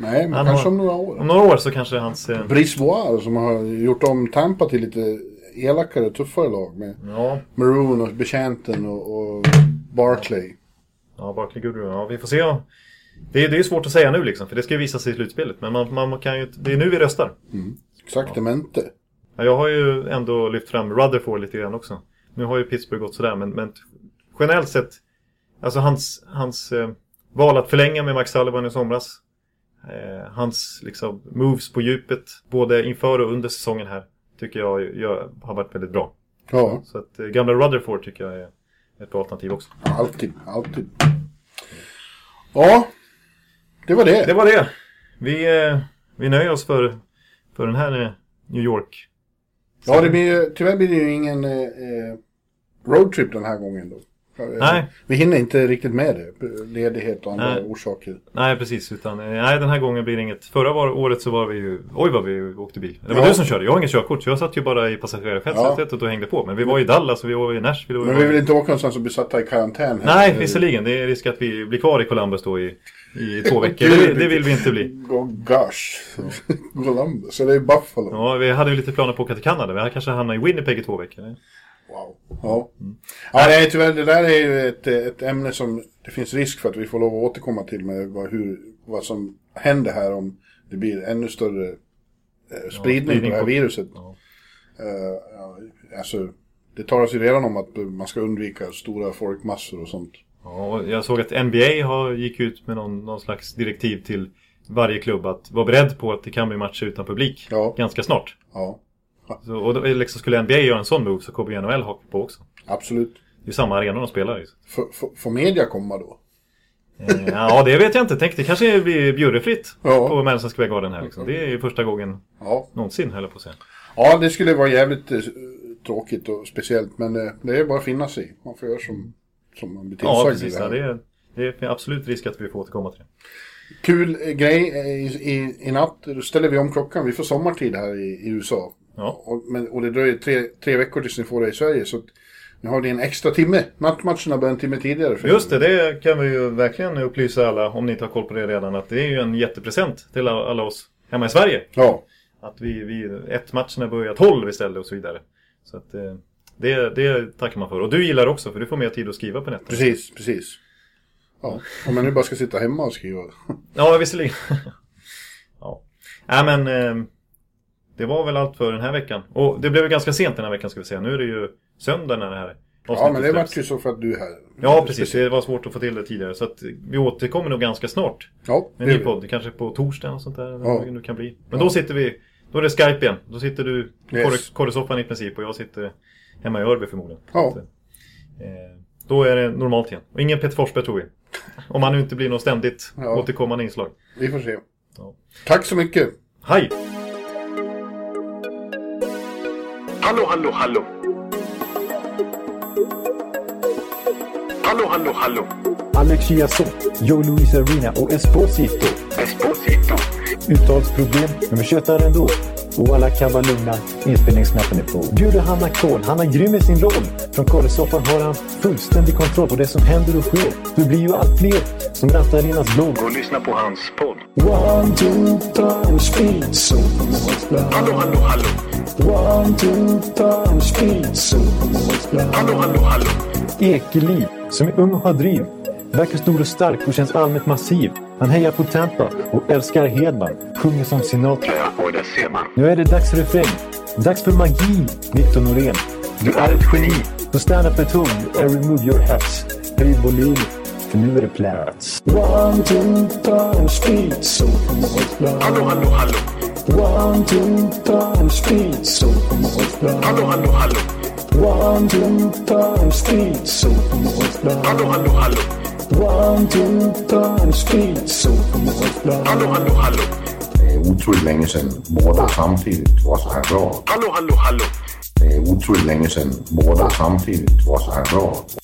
Nej, men han kanske har, om några år. Om några år så kanske hans... Eh... Brisbois som har gjort om Tampa till lite elakare och tuffare lag. Med ja. Maroon och Bechanten och, och Barkley. Ja, Barkley Goodrow. Ja, vi får se. Det är, det är svårt att säga nu liksom, för det ska ju visas i slutspelet. Men man, man kan ju... Det är nu vi röstar. Mm. Exakt, ja. Men inte. Ja, jag har ju ändå lyft fram Rutherford lite grann också. Nu har ju Pittsburgh gått sådär, men... men... Generellt sett, alltså hans, hans eh, val att förlänga med Mike Sullivan i somras. Eh, hans liksom, moves på djupet, både inför och under säsongen här, tycker jag, jag har varit väldigt bra. Ja. Så att eh, gamla Rutherford tycker jag är ett bra alternativ också. Alltid, alltid. Ja, det var det. Det var det. Vi, eh, vi nöjer oss för, för den här eh, New York. Så. Ja, det blir, tyvärr blir det ju ingen eh, roadtrip den här gången då. Nej. Vi hinner inte riktigt med det. Ledighet och andra nej. orsaker. Nej, precis. Utan, nej, den här gången blir det inget. Förra var, året så var vi ju... Oj, vad vi åkte bil. Det var ja. du som körde. Jag har inget körkort. Så jag satt ju bara i passagerarfältet ja. och hängde på. Men vi var i Dallas och vi var i Nashville. Men vi vill inte åka någonstans och bli satta i karantän. Här. Nej, visserligen. Det är risk att vi blir kvar i Columbus då i, i två veckor. Det, det vill vi inte bli. Oh, gosh. Columbus. Eller i Buffalo. Ja, vi hade ju lite planer på att åka till Kanada. Vi hade kanske hamnat i Winnipeg i två veckor. Wow. Ja. Mm. Ja, det är tyvärr, det där är ju ett, ett ämne som det finns risk för att vi får lov att återkomma till med vad, hur, vad som händer här om det blir ännu större eh, spridning ja, på det här på... viruset. Ja. Eh, alltså, det talas ju redan om att man ska undvika stora folkmassor och sånt. Ja, jag såg att N B A har, gick ut med någon, någon slags direktiv till varje klubb att vara beredd på att det kan bli matcher utan publik ja. ganska snart. Ja. Så, och då, liksom, skulle N B A göra en sån move så kommer N H L haka på också. Absolut. Det är samma arena de spelar i. Får media komma då? Eh, ja, det vet jag inte. Tänk, det kanske blir bjudefritt ja. på Madison Square Garden här. Liksom. Det är ju första gången ja. någonsin, höll jag på att säga. Ja, det skulle vara jävligt eh, tråkigt och speciellt. Men eh, det är bara att finna sig. Man får göra som, som man blir tillsagd. Ja, precis. Det, ja, det, är, det är absolut risk att vi får återkomma till det. Kul eh, grej i, i, i natt. Då ställer vi om klockan. Vi får sommartid här i, i U S A. Ja. Och, men, och det dröjer tre, tre veckor tills ni får det i Sverige. Så nu har ni en extra timme. Nattmatcherna börjar en timme tidigare. För just det, det kan vi ju verkligen upplysa alla, om ni inte har koll på det redan, att det är ju en jättepresent till alla oss hemma i Sverige. Ja. Att vi, vi ett matcherna börjar tolv istället och så vidare. Så att det, det tackar man för. Och du gillar också, för du får mer tid att skriva på nätet. Precis, precis. Ja, om man nu bara ska sitta hemma och skriva. Ja, visserligen. Ja, äh, men... Det var väl allt för den här veckan. Och det blev ju ganska sent den här veckan, ska vi säga. Nu är det ju söndag när det här avsnittet. Ja, men det var ju så för att du är här. Ja, precis. Det var svårt att få till det tidigare. Så att vi återkommer nog ganska snart. Ja, med en ny podd. Kanske på torsdagen och sånt där. Ja. Det kan bli. Men ja. då sitter vi... Då är det Skype igen. Då sitter du i yes. korresoffan i princip. Och jag sitter hemma i Örby förmodligen. Ja. Så, eh, då är det normalt igen. Och ingen Peter Forsberg, tror vi. Om han nu inte blir något ständigt ja. återkommande inslag. Vi får se. Ja. Tack så mycket. Hej! Hallå, hallå, hallå. Hallå, hallå, hallå. Alex Chiasson, Joe Luis Arena och Esposito. Esposito. Uttalsproblem, men vi tjötar ändå. Och alla kan vara lugna, inspelningsknappen är på. Bjuder Hanna Kohl, han är grym i sin roll. Från Kållesoffan har han fullständig kontroll på det som händer och sker. Du blir ju allt fler som rattar i hans blogg. Och lyssna på hans podd. One, two, time, speed, so. Hallå, hallå, hallå. One, two, time, speed, so. Hallå, hallå, hallå. Ekeliv, som är ung och har driv. Verkar stor och stark och känns allmänt massiv. Han hejar på Tampa och älskar Hedman. Sjunger som Sinatra. Ja, det ser man. Nu är det dags för refräng. Dags för magi, Viktor Norén. Du är ett geni. Så stand up at home and remove your hats. Höj volym, för nu är det plats. One, two, time, speed, so. Hallå, hallå, hallå. One, two, time, speed, so. Hallå, hallå, hallå. One, two, time, speed, so. Hallå, hallå, hallå. One, two, time, speed, so. Hallå, hallå, hallå. Det är otroligt länge sedan båda samtidigt var så här bra. Hallå, hallå, hallå. Det är otroligt länge sedan båda samtidigt var så här bra.